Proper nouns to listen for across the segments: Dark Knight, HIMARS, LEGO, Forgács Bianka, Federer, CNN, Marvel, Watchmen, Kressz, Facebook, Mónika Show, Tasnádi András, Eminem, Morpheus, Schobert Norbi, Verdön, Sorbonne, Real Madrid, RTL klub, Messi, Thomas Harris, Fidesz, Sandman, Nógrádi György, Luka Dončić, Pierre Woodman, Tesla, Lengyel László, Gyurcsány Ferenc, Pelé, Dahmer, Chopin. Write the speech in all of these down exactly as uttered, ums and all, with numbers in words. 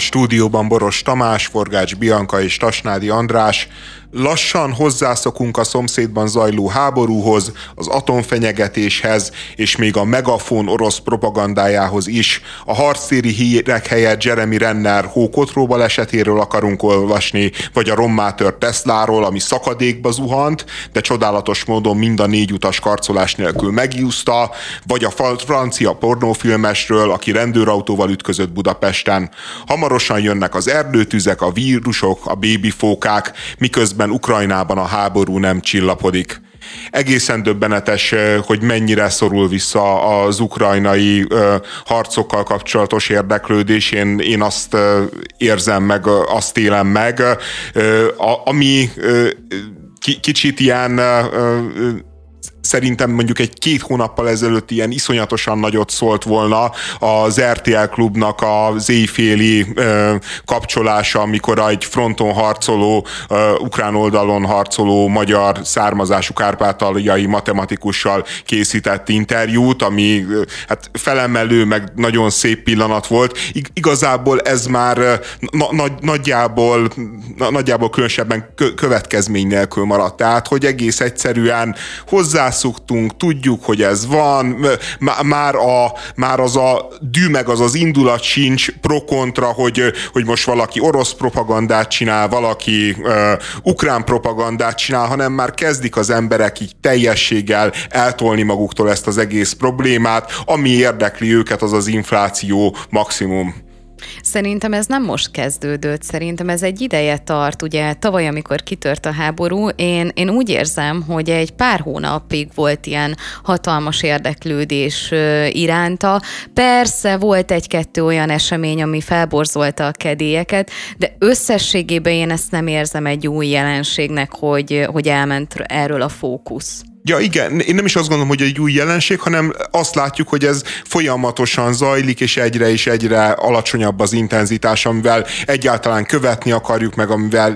A stúdióban Boros Tamás, Forgács Bianka és Tasnádi András. Lassan hozzászokunk a szomszédban zajló háborúhoz, az atomfenyegetéshez és még a megafon orosz propagandájához is. A harctéri hírek helyett Jeremy Renner hókotróbal esetéről akarunk olvasni, vagy a rommátör Tesláról, ami szakadékba zuhant, de csodálatos módon mind a négy utas karcolás nélkül megijúzta, vagy a francia pornófilmesről, aki rendőrautóval ütközött Budapesten. Hamarosan jönnek az erdőtüzek, a vírusok, a bébifókák, miközben Ukrajnában a háború nem csillapodik. Egészen döbbenetes, hogy mennyire szorul vissza az ukrajnai harcokkal kapcsolatos érdeklődés. Én, én azt érzem meg, azt élem meg. Ami kicsit ilyen... Szerintem mondjuk egy két hónappal ezelőtt ilyen iszonyatosan nagyot szólt volna az er té el klubnak az éjféli ö, kapcsolása, amikor egy fronton harcoló, ö, ukrán oldalon harcoló magyar származású kárpátaljai matematikussal készített interjút, ami ö, hát felemelő, meg nagyon szép pillanat volt. Ig- igazából ez már na- na- nagyjából, na- nagyjából különösebben kö- következmény nélkül maradt. Tehát, hogy egész egyszerűen hozzá szoktunk, tudjuk, hogy ez van, már, a, már az a dű, meg az az indulat sincs pro-kontra, hogy, hogy most valaki orosz propagandát csinál, valaki uh, ukrán propagandát csinál, hanem már kezdik az emberek így teljességgel eltolni maguktól ezt az egész problémát, ami érdekli őket, az az infláció maximum. Szerintem ez nem most kezdődött, szerintem ez egy ideje tart, ugye tavaly, amikor kitört a háború, én, én úgy érzem, hogy egy pár hónapig volt ilyen hatalmas érdeklődés iránta. Persze volt egy-kettő olyan esemény, ami felborzolta a kedélyeket, de összességében én ezt nem érzem egy új jelenségnek, hogy, hogy elment erről a fókusz. Ja igen, én nem is azt gondolom, hogy egy új jelenség, hanem azt látjuk, hogy ez folyamatosan zajlik, és egyre és egyre alacsonyabb az intenzitás, amivel egyáltalán követni akarjuk, meg amivel,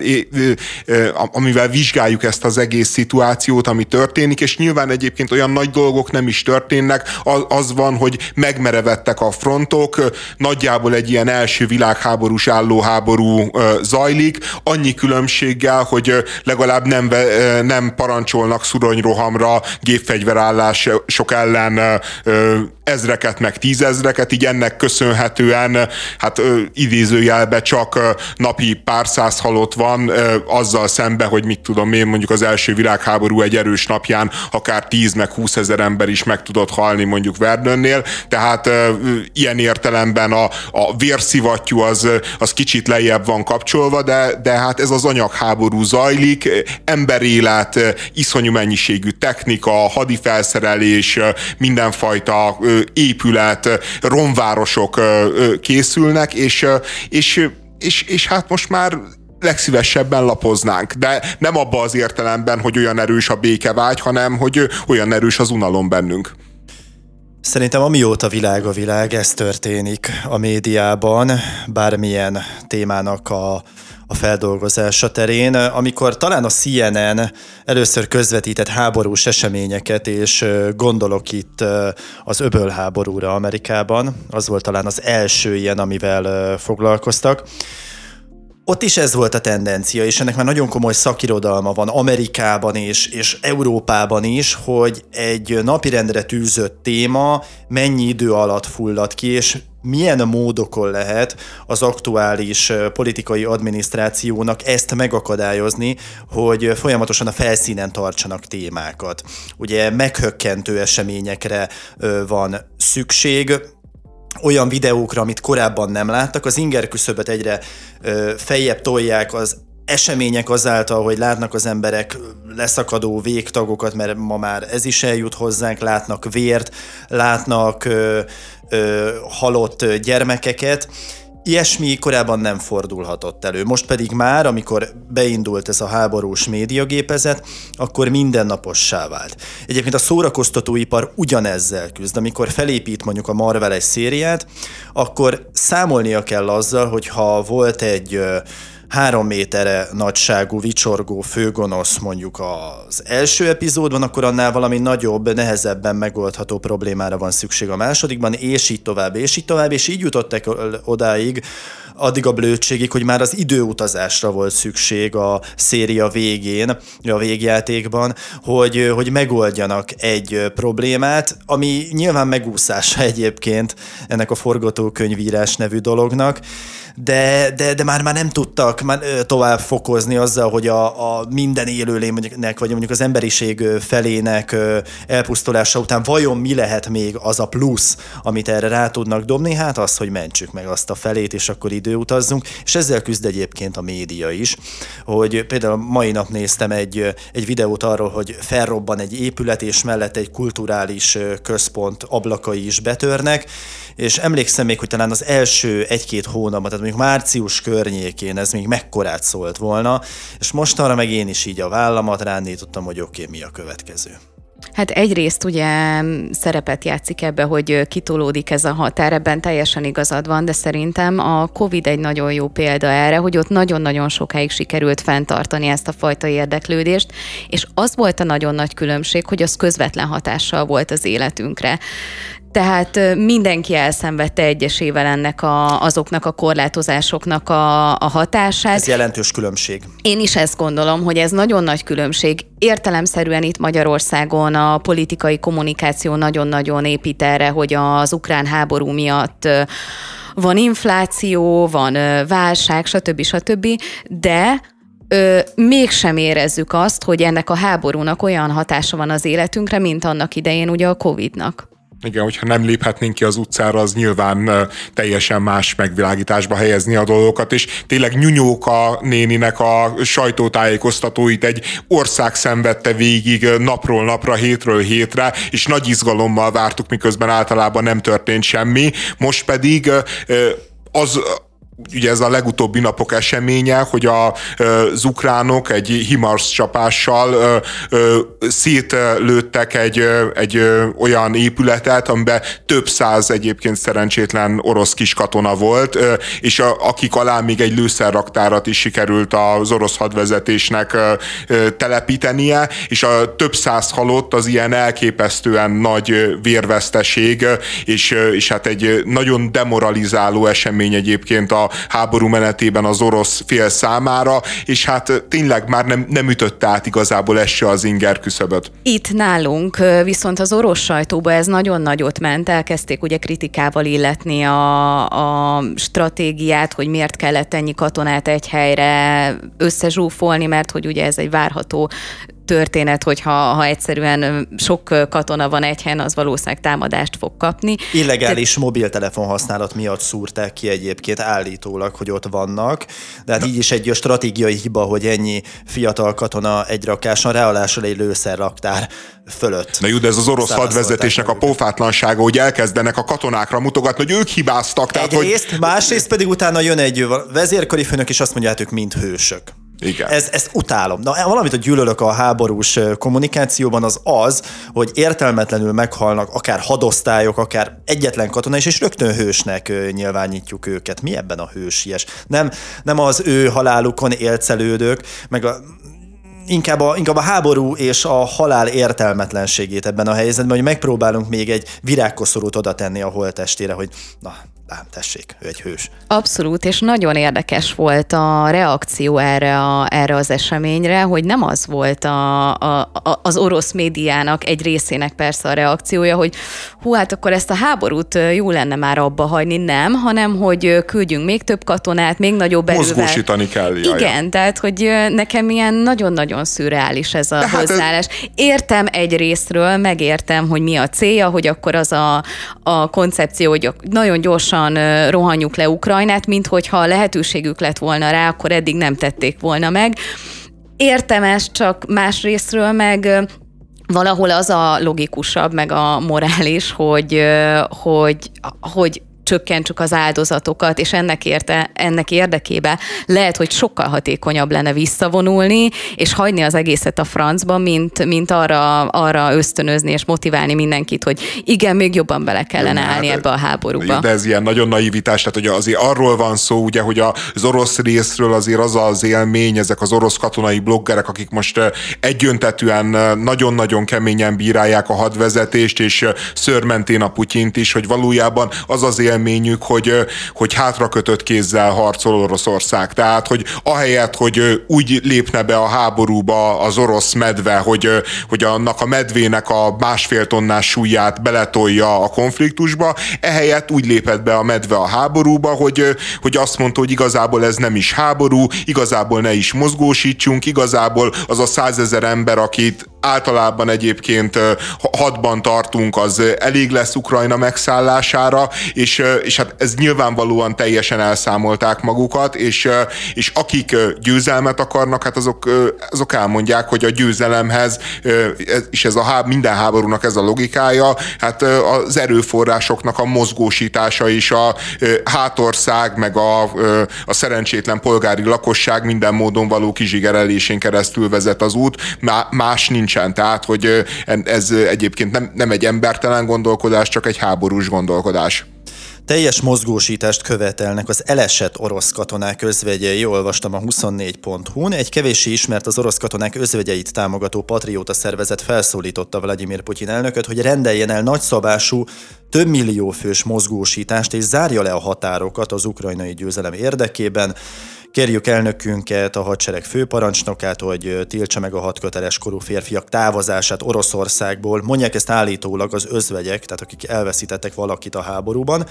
amivel vizsgáljuk ezt az egész szituációt, ami történik, és nyilván egyébként olyan nagy dolgok nem is történnek, az van, hogy megmerevettek a frontok, nagyjából egy ilyen első világháborús állóháború zajlik, annyi különbséggel, hogy legalább nem, nem parancsolnak szuronyrohamra, gépfegyverállások ellen ezreket, meg tízezreket, így ennek köszönhetően, hát idézőjelben csak napi pár száz halott van, azzal szemben, hogy mit tudom én, mondjuk az első világháború egy erős napján akár tíz meg húszezer ember is meg tudott halni mondjuk Verdönnél, tehát ilyen értelemben a, a vérszivattyú az, az kicsit lejjebb van kapcsolva, de, de hát ez az anyagháború zajlik, emberélet, iszonyú mennyiségű technika, hadifelszerelés, mindenfajta épület, romvárosok készülnek, és, és, és, és hát most már legszívesebben lapoznánk, de nem abba az értelemben, hogy olyan erős a békevágy, hanem hogy olyan erős az unalom bennünk. Szerintem amióta világ a világ, ez történik a médiában, bármilyen témának a a feldolgozása terén. Amikor talán a C N N először közvetített háborús eseményeket, és gondolok itt az öbölháborúra Amerikában, az volt talán az első ilyen, amivel foglalkoztak. Ott is ez volt a tendencia, és ennek már nagyon komoly szakirodalma van Amerikában és, és Európában is, hogy egy napirendre tűzött téma mennyi idő alatt fullad ki, és milyen módokon lehet az aktuális politikai adminisztrációnak ezt megakadályozni, hogy folyamatosan a felszínen tartsanak témákat. Ugye meghökkentő eseményekre van szükség, olyan videókra, amit korábban nem láttak, az inger küszöbet egyre feljebb tolják az események azáltal, hogy látnak az emberek leszakadó végtagokat, mert ma már ez is eljut hozzánk, látnak vért, látnak ö, ö, halott gyermekeket. Ilyesmi korábban nem fordulhatott elő. Most pedig már, amikor beindult ez a háborús médiagépezet, akkor mindennapossá vált. Egyébként a szórakoztatóipar ugyanezzel küzd. Amikor felépít mondjuk a Marvel egy szériát, akkor számolnia kell azzal, hogyha volt egy három méterre nagyságú, vicsorgó főgonosz mondjuk az első epizódban, akkor annál valami nagyobb, nehezebben megoldható problémára van szükség a másodikban, és így tovább, és így tovább, és így jutottak odáig, addig a blödségig, hogy már az időutazásra volt szükség a széria végén, a végjátékban, hogy, hogy megoldjanak egy problémát, ami nyilván megúszása egyébként ennek a forgatókönyvírás nevű dolognak, de, de, de már, már nem tudtak már tovább fokozni azzal, hogy a, a minden élőlénynek, vagy mondjuk az emberiség felének elpusztulása után vajon mi lehet még az a plusz, amit erre rá tudnak dobni, hát az, hogy mentsük meg azt a felét, és akkor időutazzunk, és ezzel küzd egyébként a média is, hogy például mai nap néztem egy, egy videót arról, hogy felrobban egy épület, és mellett egy kulturális központ ablakai is betörnek, és emlékszem még, hogy talán az első egy-két hónapban, tehát mondjuk március környékén ez még mekkorát szólt volna, és mostanra meg én is így a vállamat rándítottam, hogy oké, okay, mi a következő. Hát egyrészt ugye szerepet játszik ebbe, hogy kitolódik ez a határ, ebben teljesen igazad van, de szerintem a Covid egy nagyon jó példa erre, hogy ott nagyon-nagyon sokáig sikerült fenntartani ezt a fajta érdeklődést, és az volt a nagyon nagy különbség, hogy az közvetlen hatással volt az életünkre. Tehát mindenki elszenvedte egyesével ennek a, azoknak a korlátozásoknak a, a hatását. Ez jelentős különbség. Én is ezt gondolom, hogy ez nagyon nagy különbség. Értelemszerűen itt Magyarországon a politikai kommunikáció nagyon-nagyon épít erre, hogy az ukrán háború miatt van infláció, van válság, stb. stb., de Ö, mégsem érezzük azt, hogy ennek a háborúnak olyan hatása van az életünkre, mint annak idején ugye a Covidnak. Igen, hogyha nem léphetnénk ki az utcára, az nyilván teljesen más megvilágításba helyezni a dolgokat, és tényleg Nyunyóka néninek a sajtótájékoztatóit egy ország szenvedte végig napról napra, hétről hétre, és nagy izgalommal vártuk, miközben általában nem történt semmi. Most pedig az... Ugye ez a legutóbbi napok eseménye, hogy az ukránok egy HIMARS csapással szétlőttek egy, egy olyan épületet, amiben több száz egyébként szerencsétlen orosz kiskatona volt, és akik alá még egy lőszerraktárat is sikerült az orosz hadvezetésnek telepítenie, és a több száz halott az ilyen elképesztően nagy vérveszteség, és, és hát egy nagyon demoralizáló esemény egyébként a háború menetében az orosz fél számára, és hát tényleg már nem, nem ütötte át igazából ez se az inger küszöböt. Itt nálunk viszont az orosz sajtóba ez nagyon nagyot ment, elkezdték ugye kritikával illetni a, a stratégiát, hogy miért kellett ennyi katonát egy helyre összezsúfolni, mert hogy ugye ez egy várható történet, hogyha ha egyszerűen sok katona van egy helyen, az valószínűleg támadást fog kapni. Illegális Te- mobiltelefon használat miatt szúrták ki egyébként állítólag, hogy ott vannak, de hát így is egy stratégiai hiba, hogy ennyi fiatal katona egy rakáson, ráadásul egy lőszerraktár fölött. Na jó, de ez az orosz hadvezetésnek a pofátlansága, hogy elkezdenek a katonákra mutogatni, hogy ők hibáztak. Tehát, egyrészt, hogy... másrészt pedig utána jön egy vezérkari főnök, és azt mondja, hát ők mind hősök. Igen. Ez, ezt utálom. Na, valamit a gyűlölök a háborús kommunikációban az az, hogy értelmetlenül meghalnak akár hadosztályok, akár egyetlen katona is, és rögtön hősnek nyilvánítjuk őket. Mi ebben a hősies? Nem, nem az ő halálukon élcelődök, meg a... Inkább a, inkább a háború és a halál értelmetlenségét ebben a helyzetben, hogy megpróbálunk még egy virágkoszorút oda tenni a holttestére, hogy na, ám tessék, ő egy hős. Abszolút, és nagyon érdekes volt a reakció erre, a, erre az eseményre, hogy nem az volt a, a, a, az orosz médiának egy részének persze a reakciója, hogy hú, hát akkor ezt a háborút jó lenne már abba hagyni, nem, hanem hogy küldjünk még több katonát, még nagyobb erővel. Mozgósítani kell. Jaj. Igen, tehát hogy nekem ilyen nagyon-nagyon szürreális ez a de hozzáállás. Hát ez... Értem egy részről, megértem, hogy mi a célja, hogy akkor az a, a koncepció, hogy nagyon gyorsan rohanjuk le Ukrajnát, mint hogyha lehetőségük lett volna rá, akkor eddig nem tették volna meg. Értem ezt, csak más részről meg valahol az a logikusabb, meg a morális, hogy, hogy, hogy csökkentsük az áldozatokat, és ennek, érte, ennek érdekébe lehet, hogy sokkal hatékonyabb lenne visszavonulni, és hagyni az egészet a francba, mint, mint arra, arra ösztönözni és motiválni mindenkit, hogy igen, még jobban bele kellene Jó, állni hát, ebbe a háborúba. De ez ilyen nagyon naivitás, tehát ugye azért arról van szó, ugye, hogy az orosz részről azért az az élmény, ezek az orosz katonai bloggerek, akik most egyöntetűen nagyon-nagyon keményen bírálják a hadvezetést, és szőrmentén a Putyint is, hogy valójában az az élményük, hogy, hogy hátrakötött kézzel harcol Oroszország. Tehát, hogy ahelyett, hogy úgy lépne be a háborúba az orosz medve, hogy, hogy annak a medvének a másfél tonnás súlyát beletolja a konfliktusba, ehelyett úgy lépett be a medve a háborúba, hogy, hogy azt mondta, hogy igazából ez nem is háború, igazából ne is mozgósítsunk, igazából az a százezer ember, akit általában egyébként hadban tartunk, az elég lesz Ukrajna megszállására, és, és hát ez nyilvánvalóan teljesen elszámolták magukat, és, és akik győzelmet akarnak, hát azok, azok elmondják, hogy a győzelemhez, és ez a, minden háborúnak ez a logikája, hát az erőforrásoknak a mozgósítása is a hátország, meg a, a szerencsétlen polgári lakosság minden módon való kizsigerelésén keresztül vezet az út, más nincs. Tehát, hogy ez egyébként nem, nem egy embertelen gondolkodás, csak egy háborús gondolkodás. Teljes mozgósítást követelnek az elesett orosz katonák özvegyei, olvastam a huszonnégy pont hu-n. Egy kevéssé ismert az orosz katonák özvegyeit támogató patrióta szervezet felszólította Vladimir Putyin elnököt, hogy rendeljen el nagyszabású, több millió fős mozgósítást, és zárja le a határokat az ukrajnai győzelem érdekében. Kérjük elnökünket, a hadsereg főparancsnokát, hogy tiltsa meg a hatköteles korú férfiak távozását Oroszországból. Mondják ezt állítólag az özvegyek, tehát akik elveszítettek valakit a háborúban.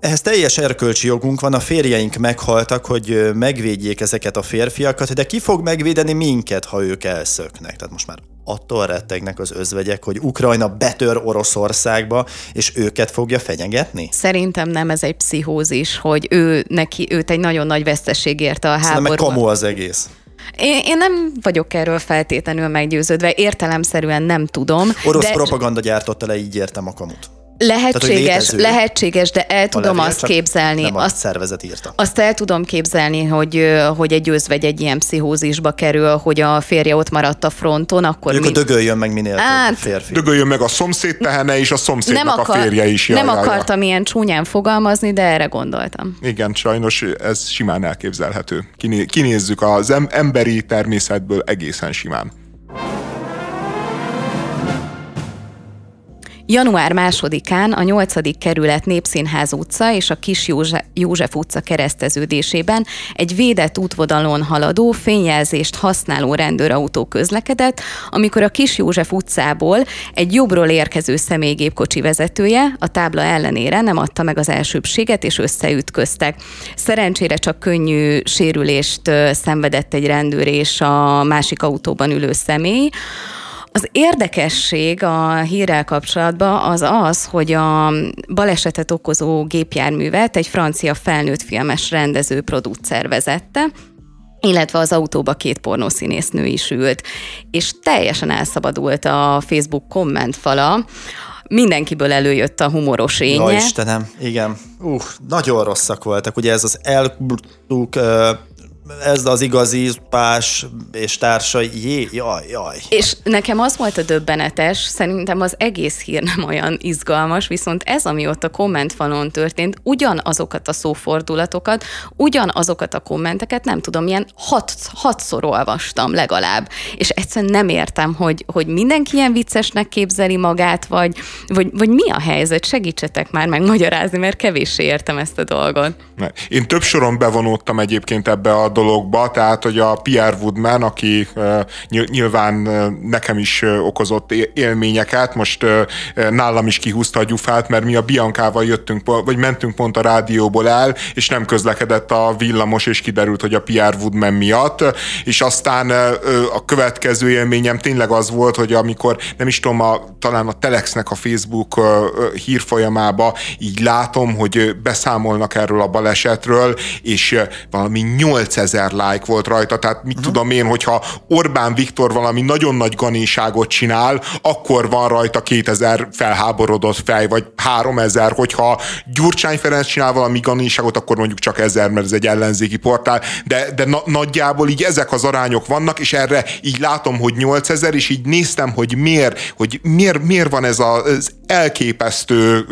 Ehhez teljes erkölcsi jogunk van, a férjeink meghaltak, hogy megvédjék ezeket a férfiakat, de ki fog megvédeni minket, ha ők elszöknek? Tehát most már attól rettegnek az özvegyek, hogy Ukrajna betör Oroszországba, és őket fogja fenyegetni? Szerintem nem, ez egy pszichózis, hogy ő, neki, őt egy nagyon nagy veszteség érte a háborúban. Szerintem meg kamu az egész. Én, én nem vagyok erről feltétlenül meggyőződve, értelemszerűen nem tudom. Orosz de... propaganda gyártotta le, így értem a kamut. Lehetséges, tehát, lehetséges, de el tudom levél, azt képzelni. Nem azt, a szervezet írta. Azt el tudom képzelni, hogy, hogy egy özvegy egy ilyen pszichózisba kerül, hogy a férje ott maradt a fronton, akkor... Mind... Dögöljön meg minél több férfi. Dögöljön meg a szomszéd tehene is, a szomszédnak nem akar, a férje is. Jajjája. Nem akartam ilyen csúnyán fogalmazni, de erre gondoltam. Igen, sajnos ez simán elképzelhető. Kiné, kinézzük az emberi természetből egészen simán. Január másodikán a nyolcadik kerület Népszínház utca és a Kis József, József utca kereszteződésében egy védett útvonalon haladó, fényjelzést használó rendőrautó közlekedett, amikor a Kis József utcából egy jobbról érkező személygépkocsi vezetője a tábla ellenére nem adta meg az elsőbbséget, és összeütköztek. Szerencsére csak könnyű sérülést szenvedett egy rendőr és a másik autóban ülő személy. Az érdekesség a hírrel kapcsolatban az az, hogy a balesetet okozó gépjárművet egy francia felnőtt filmes rendező producer vezette, illetve az autóba két pornószínésznő is ült, és teljesen elszabadult a Facebook kommentfala, mindenkiből előjött a humoros énje. Ja, Istenem, igen. Uh, nagyon rosszak voltak, ugye ez az el... Ez az igazi Pás és társai, jé, jaj, jaj. És nekem az volt a döbbenetes, szerintem az egész hír nem olyan izgalmas, viszont ez, ami ott a kommentfalon történt, ugyanazokat a szófordulatokat, ugyanazokat a kommenteket, nem tudom, ilyen hat, hatszor olvastam legalább. És egyszerűen nem értem, hogy, hogy mindenki ilyen viccesnek képzeli magát, vagy, vagy, vagy mi a helyzet, segítsetek már megmagyarázni, mert kevéssé értem ezt a dolgot. Én több soron bevonódtam egyébként ebbe a dologba, tehát, hogy a Pierre Woodman, aki nyilván nekem is okozott élményeket, most nálam is kihúzta a gyufát, mert mi a Biankával jöttünk, vagy mentünk pont a rádióból el, és nem közlekedett a villamos, és kiderült, hogy a Pierre Woodman miatt, és aztán a következő élményem tényleg az volt, hogy amikor, nem is tudom, a, talán a Telexnek a Facebook hírfolyamába így látom, hogy beszámolnak erről a balesetről, és valami nyolc tízezer like volt rajta, tehát mit uh-huh. tudom én, hogyha Orbán Viktor valami nagyon nagy ganinságot csinál, akkor van rajta kétezer felháborodott fej, vagy háromezer, hogyha Gyurcsány Ferenc csinál valami ganinságot, akkor mondjuk csak ezer, mert ez egy ellenzéki portál, de, de na- nagyjából így ezek az arányok vannak, és erre így látom, hogy nyolcezer, és így néztem, hogy miért, hogy miért, miért van ez az elképesztő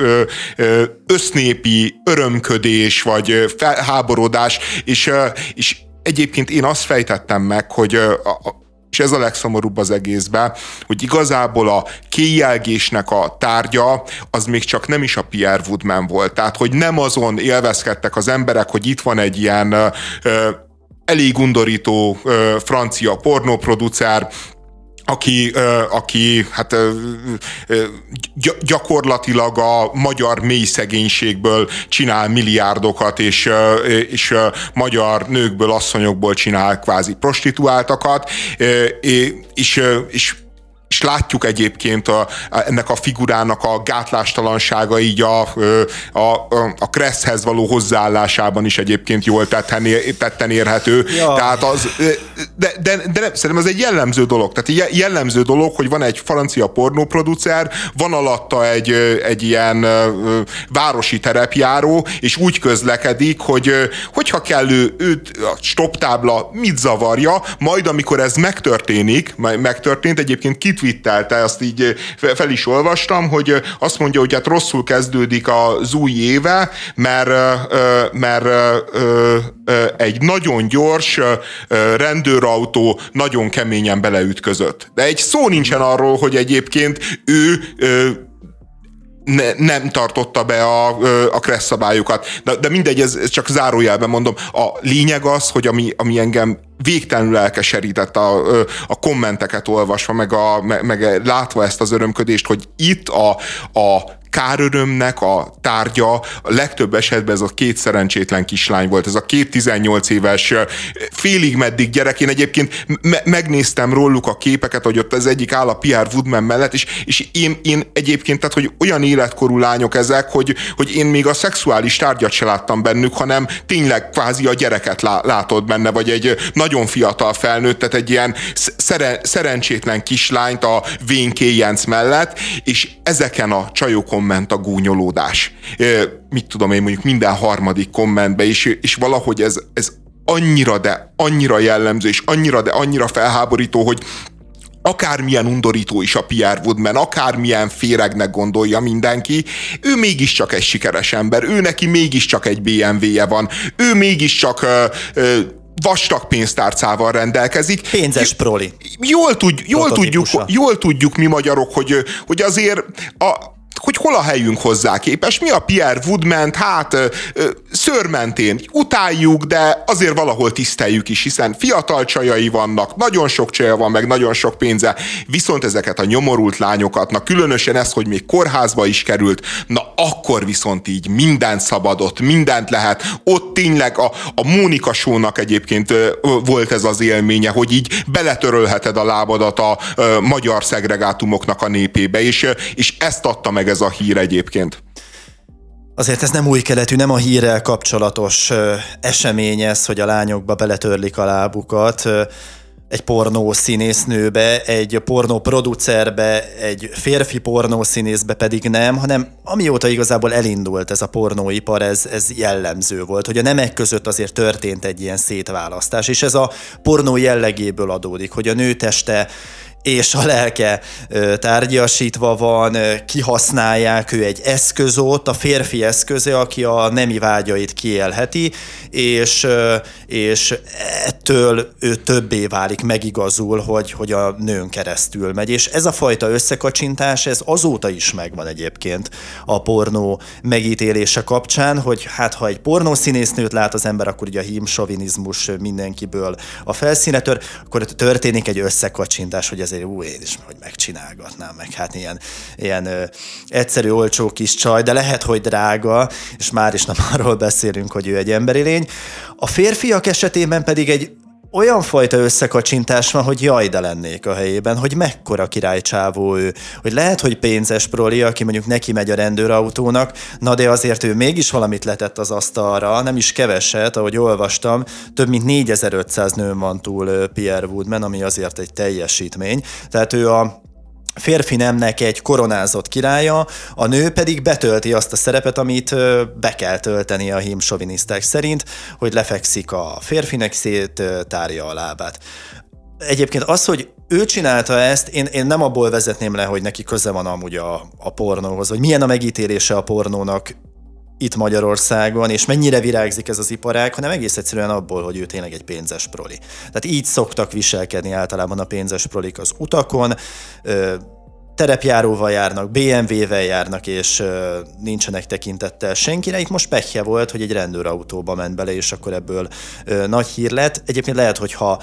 össznépi örömködés, vagy felháborodás, és, és egyébként én azt fejtettem meg, hogy a, és ez a legszomorúbb az egészben, hogy igazából a kéjelgésnek a tárgya az még csak nem is a Pierre Woodman volt. Tehát, hogy nem azon élvezkedtek az emberek, hogy itt van egy ilyen ö, elég undorító ö, francia pornóproducer, aki, ö, aki hát, ö, ö, gyakorlatilag a magyar mély szegénységből csinál milliárdokat, és, ö, és ö, magyar nőkből, asszonyokból csinál kvázi prostituáltakat, ö, és, ö, és és látjuk egyébként a, ennek a figurának a gátlástalansága így a, a, a Kresszhez való hozzáállásában is egyébként jól tetten, tetten érhető. Ja. Tehát az, de, de, de nem, szerintem ez egy jellemző dolog. Tehát jellemző dolog, hogy van egy francia pornóproducer, van alatta egy, egy ilyen városi terepjáró, és úgy közlekedik, hogy hogyha kell ő, őt a stop tábla mit zavarja, majd amikor ez megtörténik, megtörtént egyébként kit twittelte, azt így fel is olvastam, hogy azt mondja, hogy hát rosszul kezdődik az új éve, mert, mert egy nagyon gyors rendőrautó nagyon keményen beleütközött. De egy szó nincsen arról, hogy egyébként ő ne, nem tartotta be a, a Kressz szabályokat. De, de mindegy, ez, ez csak zárójelben mondom. A lényeg az, hogy ami, ami engem végtelenül elkeserített a, a kommenteket olvasva, meg, a, meg látva ezt az örömködést, hogy itt a, a kárörömnek a tárgya a legtöbb esetben ez a két szerencsétlen kislány volt. Ez a két tizennyolc éves félig meddig gyerek. Én egyébként me- megnéztem róluk a képeket, hogy ott az egyik áll a Pierre Woodman mellett, és, és én, én egyébként, tehát hogy olyan életkorú lányok ezek, hogy, hogy én még a szexuális tárgyat se láttam bennük, hanem tényleg kvázi a gyereket lá- látod benne, vagy egy nagyon fiatal felnőttet, egy ilyen szere- szerencsétlen kislányt a Vén Kéjenc mellett, és ezeken a csajokon ment a gúnyolódás. E, mit tudom én, mondjuk minden harmadik kommentbe, és, és valahogy ez, ez annyira, de annyira jellemző, és annyira, de annyira felháborító, hogy akármilyen undorító is a Pierre Woodman, akármilyen féregnek gondolja mindenki, ő mégiscsak egy sikeres ember, ő neki mégiscsak egy bé em vé-je van, ő mégiscsak ö, ö, vastag pénztárcával rendelkezik. Pénzes proli. Jól, tud, jól, tudjuk, jól tudjuk mi magyarok, hogy, hogy azért a, hogy hol a helyünk hozzá képes. Mi a Pierre Woodman-t, hát szőrmentén utáljuk, de azért valahol tiszteljük is, hiszen fiatal csajai vannak, nagyon sok csaja van, meg nagyon sok pénze, viszont ezeket a nyomorult lányokat, na különösen ez, hogy még kórházba is került, na akkor viszont így mindent szabadott, mindent lehet. Ott tényleg a, a Mónika Show-nak egyébként volt ez az élménye, hogy így beletörölheted a lábadat a, a, a magyar szegregátumoknak a népébe, és, és ezt adta meg ez a hír egyébként. Azért ez nem új keletű, nem a hírrel kapcsolatos ö, esemény ez, hogy a lányokba beletörlik a lábukat, ö, egy pornó színésznőbe, egy pornó producerbe, egy férfi pornó színészbe pedig nem, hanem amióta igazából elindult ez a pornóipar, ez, ez jellemző volt, hogy a nemek között azért történt egy ilyen szétválasztás, és ez a pornó jellegéből adódik, hogy a nő teste és a lelke tárgyasítva van, kihasználják, ő egy eszköz ott, a férfi eszköze, aki a nemi vágyait kiélheti, és, és ettől ő többé válik, megigazul, hogy, hogy a nőn keresztül megy. És ez a fajta összekacsintás, ez azóta is megvan egyébként a pornó megítélése kapcsán, hogy hát ha egy pornószínésznőt lát az ember, akkor ugye a hímsovinizmus mindenkiből a felszíne tör, akkor történik egy összekacsintás, hogy ez azért új, én is hogy megcsinálgatnám, meg hát ilyen, ilyen ö, egyszerű, olcsó kis csaj, de lehet, hogy drága, és már is nem arról beszélünk, hogy ő egy emberi lény. A férfiak esetében pedig egy olyan fajta összekacsintás van, hogy jaj, de lennék a helyében, hogy mekkora királycsávó ő, hogy lehet, hogy pénzes proli, aki mondjuk neki megy a rendőrautónak, na de azért ő mégis valamit letett az asztalra, nem is keveset, ahogy olvastam, több mint négyezer-ötszáz nőn van túl Pierre Woodman, ami azért egy teljesítmény, tehát ő a férfi nemnek egy koronázott királya, a nő pedig betölti azt a szerepet, amit be kell tölteni a hímsoviniszták szerint, hogy lefekszik a férfinek, szét tárja a lábát. Egyébként az, hogy ő csinálta ezt, én, én nem abból vezetném le, hogy neki köze van amúgy a, a pornóhoz, hogy milyen a megítélése a pornónak itt Magyarországon, és mennyire virágzik ez az iparág, hanem egész egyszerűen abból, hogy ő tényleg egy pénzes proli. Tehát így szoktak viselkedni általában a pénzes prolik az utakon, terepjáróval járnak, bé em vé-vel járnak, és nincsenek tekintettel senkire. Itt most pehje volt, hogy egy rendőrautóba ment bele, és akkor ebből nagy hír lett. Egyébként lehet, hogyha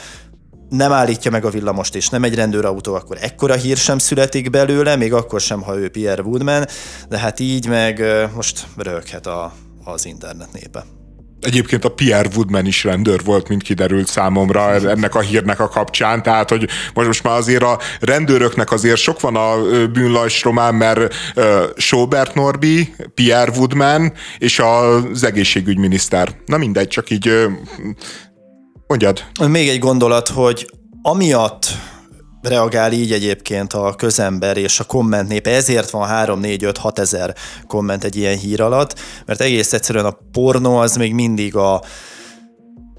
nem állítja meg a villamost, és nem egy rendőrautó, akkor ekkora hír sem születik belőle, még akkor sem, ha ő Pierre Woodman, de hát így meg most röhöghet a, az internet népe. Egyébként a Pierre Woodman is rendőr volt, mint kiderült számomra ennek a hírnek a kapcsán, tehát hogy most, most már azért a rendőröknek azért sok van a bűnlajstromán, mert uh, Schobert Norbi, Pierre Woodman és az egészségügyminiszter. Na mindegy, csak így uh, mondjad. Még egy gondolat, hogy amiatt reagál így egyébként a közember és a komment népe, ezért van három, négy, öt, hat ezer komment egy ilyen hír alatt, mert egész egyszerűen a pornó az még mindig a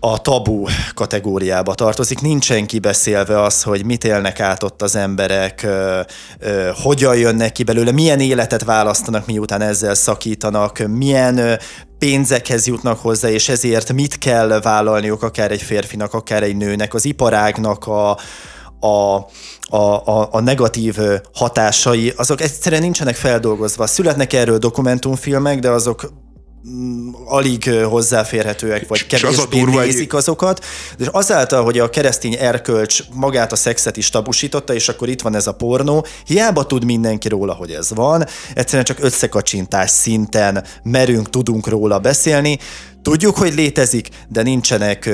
a tabu kategóriába tartozik, nincsen kibeszélve az, hogy mit élnek át ott az emberek, ö, ö, hogyan jönnek ki belőle, milyen életet választanak, miután ezzel szakítanak, milyen ö, pénzekhez jutnak hozzá, és ezért mit kell vállalniuk akár egy férfinak, akár egy nőnek, az iparágnak a A, a, a negatív hatásai, azok egyszerűen nincsenek feldolgozva. Születnek erről dokumentumfilmek, de azok alig hozzáférhetőek, vagy kevésbé nézik azokat. És azáltal, hogy a keresztény erkölcs magát a szexet is tabusította, és akkor itt van ez a pornó, hiába tud mindenki róla, hogy ez van, egyszerűen csak összekacsintás szinten merünk, tudunk róla beszélni. Tudjuk, hogy létezik, de nincsenek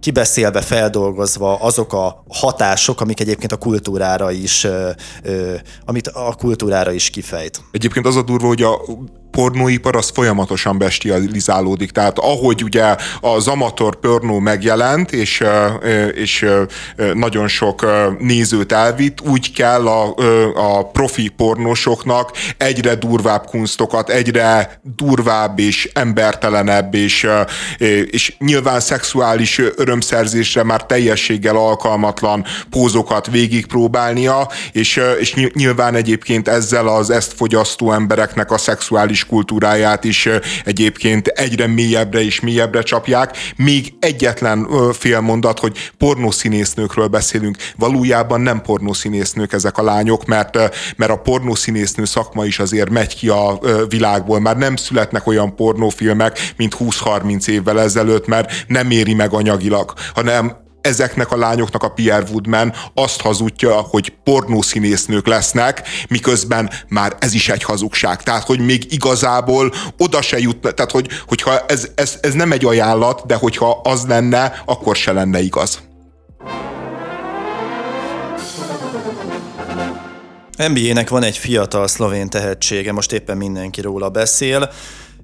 kibeszélve, feldolgozva azok a hatások, amik egyébként a kultúrára is, ö, ö, amit a kultúrára is kifejt. Egyébként az a durva, hogy a pornóipar az folyamatosan bestializálódik. Tehát ahogy ugye az amatőr pornó megjelent, és, és nagyon sok nézőt elvitt, úgy kell a, a profi pornósoknak egyre durvább kunsztokat, egyre durvább és embertelenebb, és, és nyilván szexuális örömszerzésre már teljességgel alkalmatlan pózokat végigpróbálnia, és, és nyilván egyébként ezzel az ezt fogyasztó embereknek a szexuális kultúráját is egyébként egyre mélyebbre és mélyebbre csapják. Még egyetlen félmondat, hogy pornószínésznőkről beszélünk. Valójában nem pornószínésznők ezek a lányok, mert, mert a pornószínésznő szakma is azért megy ki a világból. Már nem születnek olyan pornófilmek, mint húsz-harminc évvel ezelőtt, mert nem éri meg anyagilag, hanem ezeknek a lányoknak a Pierre Woodman azt hazudja, hogy pornószínésznők lesznek, miközben már ez is egy hazugság. Tehát, hogy még igazából oda se jutna, tehát, hogy, hogyha ez, ez, ez nem egy ajánlat, de hogyha az lenne, akkor se lenne igaz. en bé á-nek van egy fiatal szlovén tehetsége, most éppen mindenki róla beszél.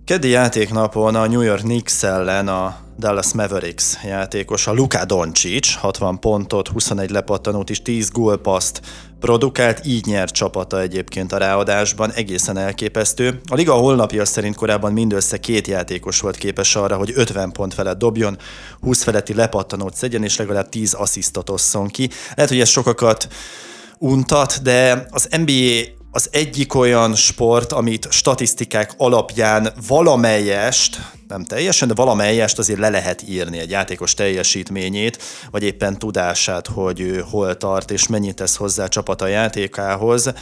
Keddi játéknapon a New York Knicks ellen a Dallas Mavericks játékosa Luka Dončić hatvan pontot, huszonegy lepattanót és tíz gólpasszt produkált, így nyert csapata egyébként a ráadásban, egészen elképesztő. A liga honlapja szerint korábban mindössze két játékos volt képes arra, hogy ötven pont felett dobjon, húsz feletti lepattanót szedjen és legalább tíz asszisztot osszon ki. Lehet, hogy ez sokakat untat, de az en bé á az egyik olyan sport, amit statisztikák alapján valamelyest, nem teljesen, de valamelyest azért le lehet írni egy játékos teljesítményét, vagy éppen tudását, hogy ő hol tart és mennyit tesz hozzá a csapata játékához.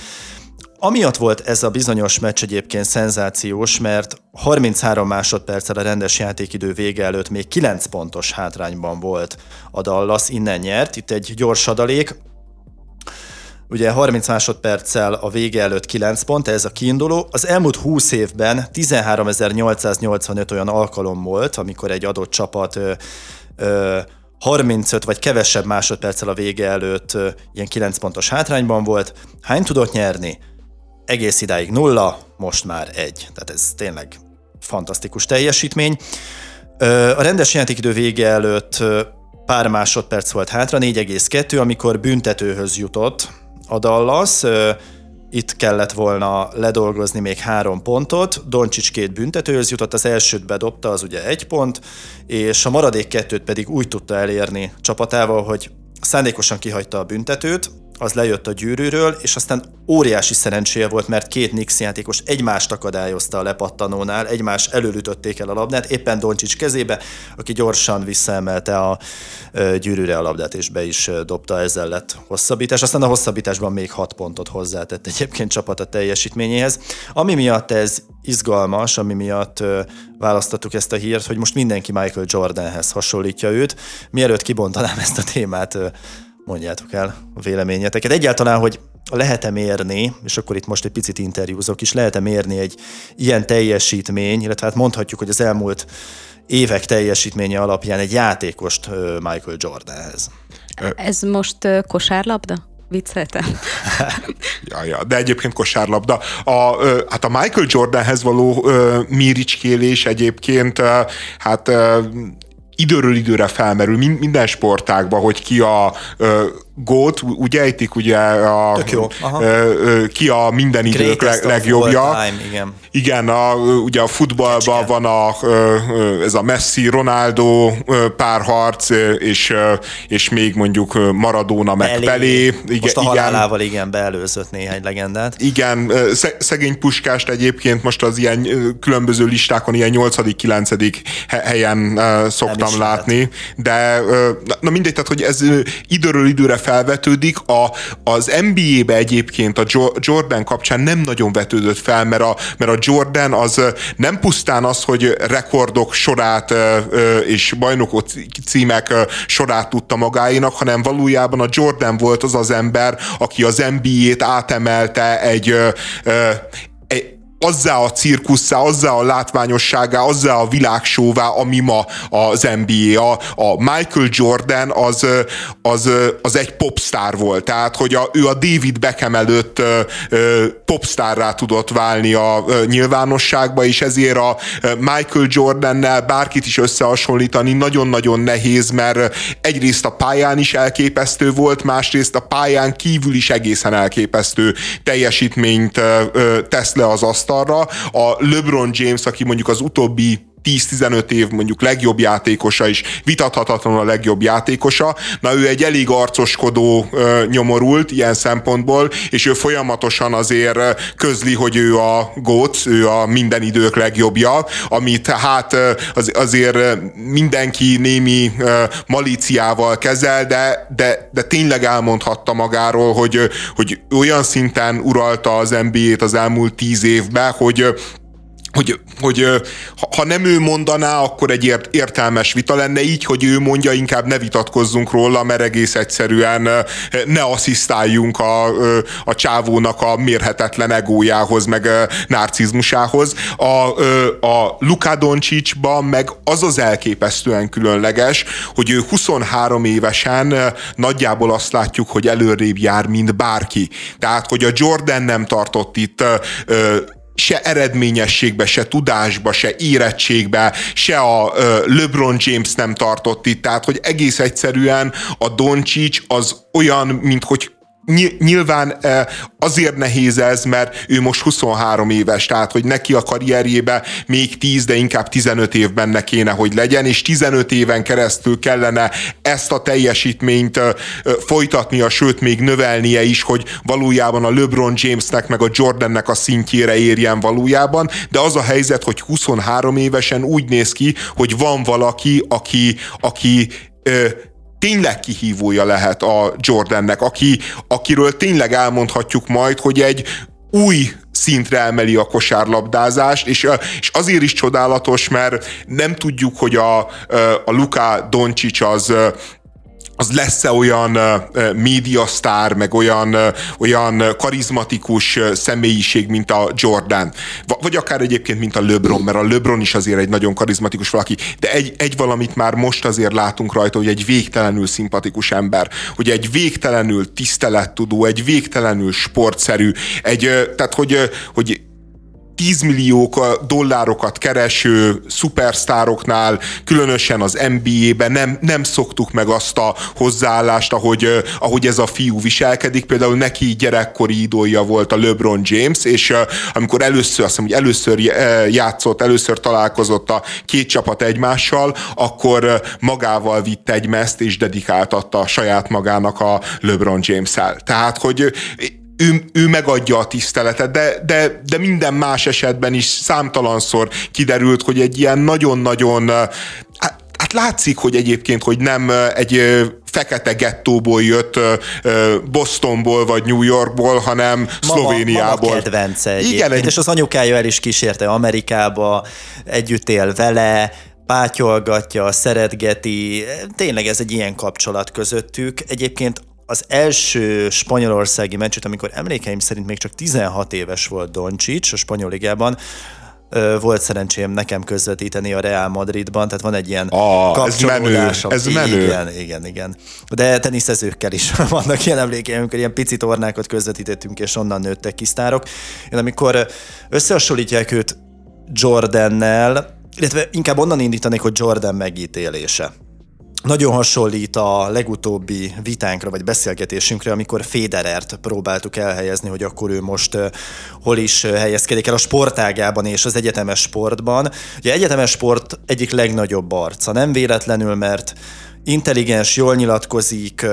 Amiatt volt ez a bizonyos meccs egyébként szenzációs, mert harminchárom másodperccel a rendes játékidő vége előtt még kilenc pontos hátrányban volt a Dallas, innen nyert, itt egy gyors adalék. Ugye harminc másodperccel a vége előtt kilenc pont, ez a kiinduló. Az elmúlt húsz évben tizenháromezer-nyolcszáznyolcvanöt olyan alkalom volt, amikor egy adott csapat ö, ö, harmincöt vagy kevesebb másodperccel a vége előtt ilyen kilenc pontos hátrányban volt. Hány tudott nyerni? Egész idáig nulla, most már egy. Tehát ez tényleg fantasztikus teljesítmény. A rendes játékidő vége előtt pár másodperc volt hátra, négy egész kettő, amikor büntetőhöz jutott a Dallas. Itt kellett volna ledolgozni még három pontot, Dončić két büntetőhöz jutott, az elsőt bedobta, az ugye egy pont, és a maradék kettőt pedig úgy tudta elérni csapatával, hogy szándékosan kihagyta a büntetőt, az lejött a gyűrűről, és aztán óriási szerencséje volt, mert két Knicks játékos egymást akadályozta a lepattanónál, egymás előlütötték el a labdát, éppen Dončić kezébe, aki gyorsan visszaemelte a gyűrűre a labdát, és be is dobta, ezzel lett hosszabbítás. Aztán a hosszabbításban még hat pontot hozzátett egyébként csapat a teljesítményéhez. Ami miatt ez izgalmas, ami miatt választottuk ezt a hírt, hogy most mindenki Michael Jordanhez hasonlítja őt. Mielőtt kibontanám ezt a témát, mondjátok el a véleményeteket. Egyáltalán, hogy lehet-e mérni, és akkor itt most egy picit interjúzok is, lehet-e mérni egy ilyen teljesítmény, illetve hát mondhatjuk, hogy az elmúlt évek teljesítménye alapján egy játékost Michael Jordanhez. Ez most kosárlabda? Vicceltem. ja, ja, de egyébként kosárlabda. A, hát a Michael Jordanhez való míricskélés egyébként, hát... időről időre felmerül minden sportágban, hogy ki a uh, gót, úgy ejtik ugye a, uh, ki a minden idők leg, legjobbja. Time, igen, igen a, ugye a futballban van a, ez a Messi-Ronaldo párharc, és, és még mondjuk Maradona meg Pelé. Most a halálával igen, beelőzött néhány legendát. Igen, szegény Puskást egyébként most az ilyen különböző listákon ilyen nyolcadik-kilencedik helyen szoktam látni, de na mindegy, tehát hogy ez időről időre felvetődik, a, az en bé á-be egyébként a Jordan kapcsán nem nagyon vetődött fel, mert a, mert a Jordan az nem pusztán az, hogy rekordok sorát és bajnokok címek sorát tudta magáénak, hanem valójában a Jordan volt az az ember, aki az en bé á-t átemelte egy, egy azzá a cirkusszá, azzá a látványosságá, azzá a világsóvá, ami ma az en bé á. A, a Michael Jordan az, az, az egy popstar volt. Tehát, hogy a, ő a David Beckham előtt popstarrá tudott válni a nyilvánosságba, és ezért a Michael Jordannel bárkit is összehasonlítani nagyon-nagyon nehéz, mert egyrészt a pályán is elképesztő volt, másrészt a pályán kívül is egészen elképesztő teljesítményt tesz le az asztalra. A LeBron James, aki mondjuk az utóbbi tíz-tizenöt év mondjuk legjobb játékosa is, vitathatatlanul a legjobb játékosa. Na ő egy elég arcoskodó nyomorult ilyen szempontból, és ő folyamatosan azért közli, hogy ő a góc, ő a minden idők legjobbja, amit hát az, azért mindenki némi malíciával kezel, de, de, de tényleg elmondhatta magáról, hogy, hogy olyan szinten uralta az en bé á-t az elmúlt tíz évben, hogy Hogy, hogy ha nem ő mondaná, akkor egy értelmes vita lenne, így, hogy ő mondja, inkább ne vitatkozzunk róla, mert egész egyszerűen ne asszisztáljunk a, a csávónak a mérhetetlen egójához, meg narcizmusához. A, a Luka Dončićban meg az az elképesztően különleges, hogy ő huszonhárom évesen nagyjából azt látjuk, hogy előrébb jár, mint bárki. Tehát, hogy a Jordan nem tartott itt se eredményességbe, se tudásba, se érettségbe, se a LeBron James nem tartott itt. Tehát, hogy egész egyszerűen a Dončić az olyan, mint hogy nyilván azért nehéz ez, mert ő most huszonhárom éves, tehát hogy neki a karrierjébe még tíz, de inkább tizenöt év benne kéne, hogy legyen, és tizenöt éven keresztül kellene ezt a teljesítményt folytatnia, sőt még növelnie is, hogy valójában a LeBron Jamesnek meg a Jordannek a szintjére érjen valójában, de az a helyzet, hogy huszonhárom évesen úgy néz ki, hogy van valaki, aki, aki ö, tényleg kihívója lehet a Jordannek, aki, akiről tényleg elmondhatjuk majd, hogy egy új szintre emeli a kosárlabdázást, és, és azért is csodálatos, mert nem tudjuk, hogy a, a Luka Dončić az az lesz-e olyan médiasztár, meg olyan, olyan karizmatikus személyiség, mint a Jordan. Vagy akár egyébként, mint a LeBron, mert a LeBron is azért egy nagyon karizmatikus valaki, de egy, egy valamit már most azért látunk rajta, hogy egy végtelenül szimpatikus ember, hogy egy végtelenül tisztelettudó, egy végtelenül sportszerű, egy, tehát hogy, hogy tíz millió dollárokat kereső szupersztároknál, különösen az en bé á-ben nem, nem szoktuk meg azt a hozzáállást, ahogy, ahogy ez a fiú viselkedik. Például neki gyerekkori idolja volt a LeBron James, és amikor először, azt hiszem, hogy először játszott, először találkozott a két csapat egymással, akkor magával vitt egy mezt, és dedikáltatta saját magának a LeBron James-el. Tehát, hogy Ő, ő megadja a tiszteletet, de, de, de minden más esetben is számtalanszor kiderült, hogy egy ilyen nagyon-nagyon, hát, hát látszik, hogy egyébként, hogy nem egy fekete gettóból jött, Bostonból vagy New Yorkból, hanem Szlovéniából. Mama kedvence egyébként. Igen, egy... és az anyukája el is kísérte Amerikába, együtt él vele, pátyolgatja, szeretgeti, tényleg ez egy ilyen kapcsolat közöttük. Egyébként az első spanyolországi meccset, amikor emlékeim szerint még csak tizenhat éves volt Dončić a spanyol ligában, volt szerencsém nekem közvetíteni a Real Madridban, tehát van egy ilyen ah, kapcsolódásom. Ez menő, ez menő. Igen, igen, igen. De teniszezőkkel is vannak ilyen emlékeim, amikor ilyen pici tornákat közvetítettünk, és onnan nőttek ki sztárok. Én amikor összehasonlítják őt Jordannel, illetve inkább onnan indítanék, hogy Jordan megítélése. Nagyon hasonlít a legutóbbi vitánkra, vagy beszélgetésünkre, amikor Federert próbáltuk elhelyezni, hogy akkor ő most hol is helyezkedik el a sportágában és az egyetemes sportban. Ugye egyetemes sport egyik legnagyobb arca. Nem véletlenül, mert intelligens, jól nyilatkozik,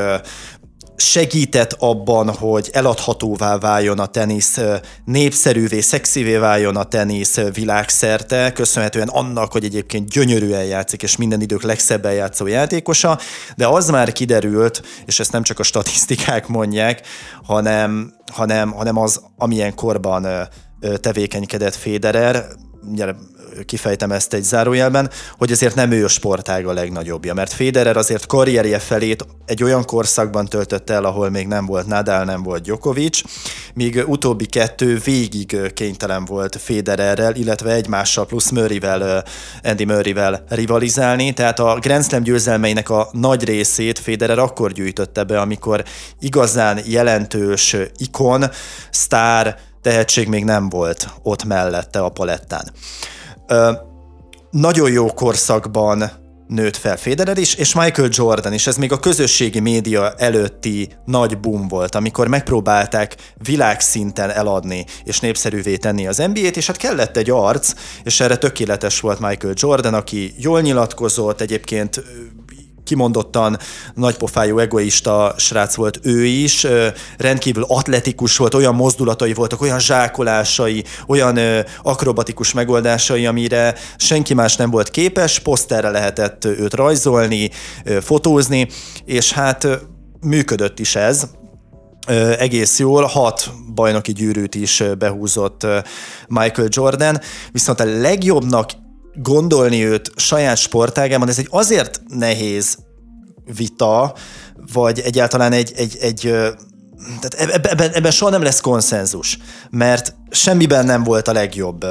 segített abban, hogy eladhatóvá váljon a tenisz, népszerűvé, szexivé váljon a tenisz világszerte, köszönhetően annak, hogy egyébként gyönyörűen játszik, és minden idők legszebben játszó játékosa, de az már kiderült, és ezt nem csak a statisztikák mondják, hanem, hanem, hanem az, amilyen korban tevékenykedett Federer, gyere, kifejtem ezt egy zárójelben, hogy azért nem ő a sportág a legnagyobbja, mert Federer azért karrierje felét egy olyan korszakban töltött el, ahol még nem volt Nadal, nem volt Djokovic, míg utóbbi kettő végig kénytelen volt Federerrel, illetve egymással plusz Murrayvel, Andy Murrayvel rivalizálni, tehát a Grand Slam győzelmeinek a nagy részét Federer akkor gyűjtötte be, amikor igazán jelentős ikon, sztár, tehetség még nem volt ott mellette a palettán. Ö, nagyon jó korszakban nőtt fel Federer is, és Michael Jordan is. Ez még a közösségi média előtti nagy boom volt, amikor megpróbálták világszinten eladni és népszerűvé tenni az en bé á-t, és hát kellett egy arc, és erre tökéletes volt Michael Jordan, aki jól nyilatkozott, egyébként kimondottan nagypofájú egoista srác volt ő is, rendkívül atletikus volt, olyan mozdulatai voltak, olyan zsákolásai, olyan akrobatikus megoldásai, amire senki más nem volt képes, poszterre lehetett őt rajzolni, fotózni, és hát működött is ez egész jól, hat bajnoki gyűrűt is behúzott Michael Jordan, viszont a legjobbnak gondolni őt saját sportágában, ez egy azért nehéz vita, vagy egyáltalán egy, egy, egy tehát ebben, ebben soha nem lesz konszenzus, mert semmiben nem volt a legjobb,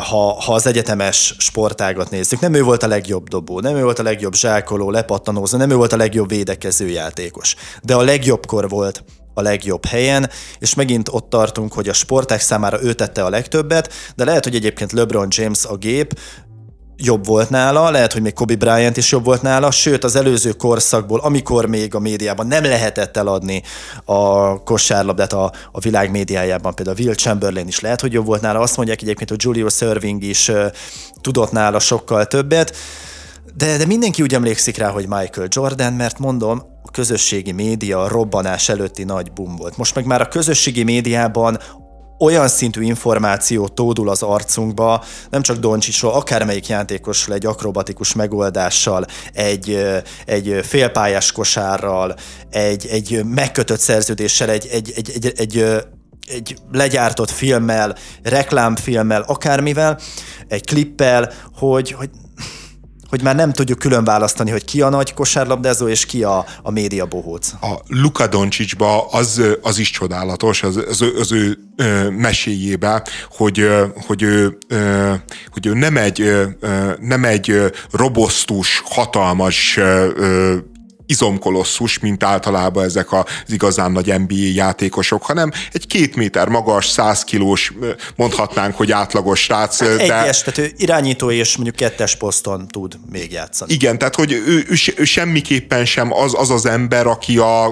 ha, ha az egyetemes sportágat nézzük. Nem ő volt a legjobb dobó, nem ő volt a legjobb zsákoló, lepattanózó, nem ő volt a legjobb védekező játékos, de a legjobbkor volt a legjobb helyen, és megint ott tartunk, hogy a sportág számára ő tette a legtöbbet, de lehet, hogy egyébként LeBron James a gép jobb volt nála, lehet, hogy még Kobe Bryant is jobb volt nála, sőt az előző korszakból, amikor még a médiában nem lehetett eladni a kosárlabdát a, a világ médiájában, például Will Chamberlain is lehet, hogy jobb volt nála, azt mondják egyébként, hogy Julius Erving is uh, tudott nála sokkal többet, de, de mindenki úgy emlékszik rá, hogy Michael Jordan, mert mondom, a közösségi média robbanás előtti nagy boom volt. Most meg már a közösségi médiában olyan szintű információ tódul az arcunkba, nem csak Dončićról, akármelyik játékosról, egy akrobatikus megoldással, egy, egy félpályás kosárral, egy, egy megkötött szerződéssel, egy, egy, egy, egy, egy, egy legyártott filmmel, reklámfilmmel, akármivel, egy klippel, hogy, hogy hogy már nem tudjuk külön választani, hogy ki a nagy kosárlabdázó és ki a, a média bohóc. A Luka Dončićba az, az is csodálatos, az, az, az ő meséjébe, hogy, hogy, ő, hogy ő nem egy, nem egy robosztus, hatalmas izomkolosszus, mint általában ezek az igazán nagy en bé á játékosok, hanem egy két méter magas, száz kilós, mondhatnánk, hogy átlagos srác. Hát de... Egyes, tehát ő irányító és mondjuk kettes poszton tud még játszani. Igen, tehát hogy ő, ő, ő semmiképpen sem az az, az ember, aki a,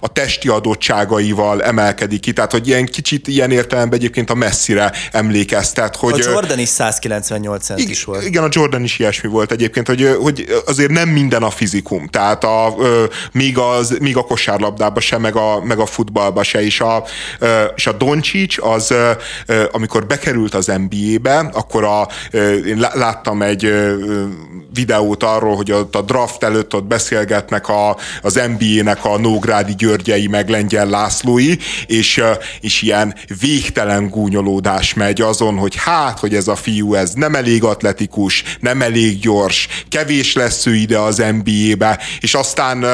a testi adottságaival emelkedik ki, tehát hogy ilyen kicsit ilyen értelemben egyébként a Messire emlékeztet. Hogy a Jordan is száz kilencvennyolc cent is volt. Igen, a Jordan is ilyesmi volt egyébként, hogy, hogy azért nem minden a fizikum, tehát a A, ö, még, az, még a kosárlabdában se, meg a, meg a futballban se, és a, ö, és a Dončić az, ö, ö, amikor bekerült az en bé á-be, akkor a, ö, én láttam egy ö, videót arról, hogy ott a draft előtt ott beszélgetnek a, az en bé á-nek a Nógrádi Györgyei, meg Lengyel Lászlói, és, ö, és ilyen végtelen gúnyolódás megy azon, hogy hát, hogy ez a fiú, ez nem elég atletikus, nem elég gyors, kevés lesz ő ide az en bé á-be, és azt aztán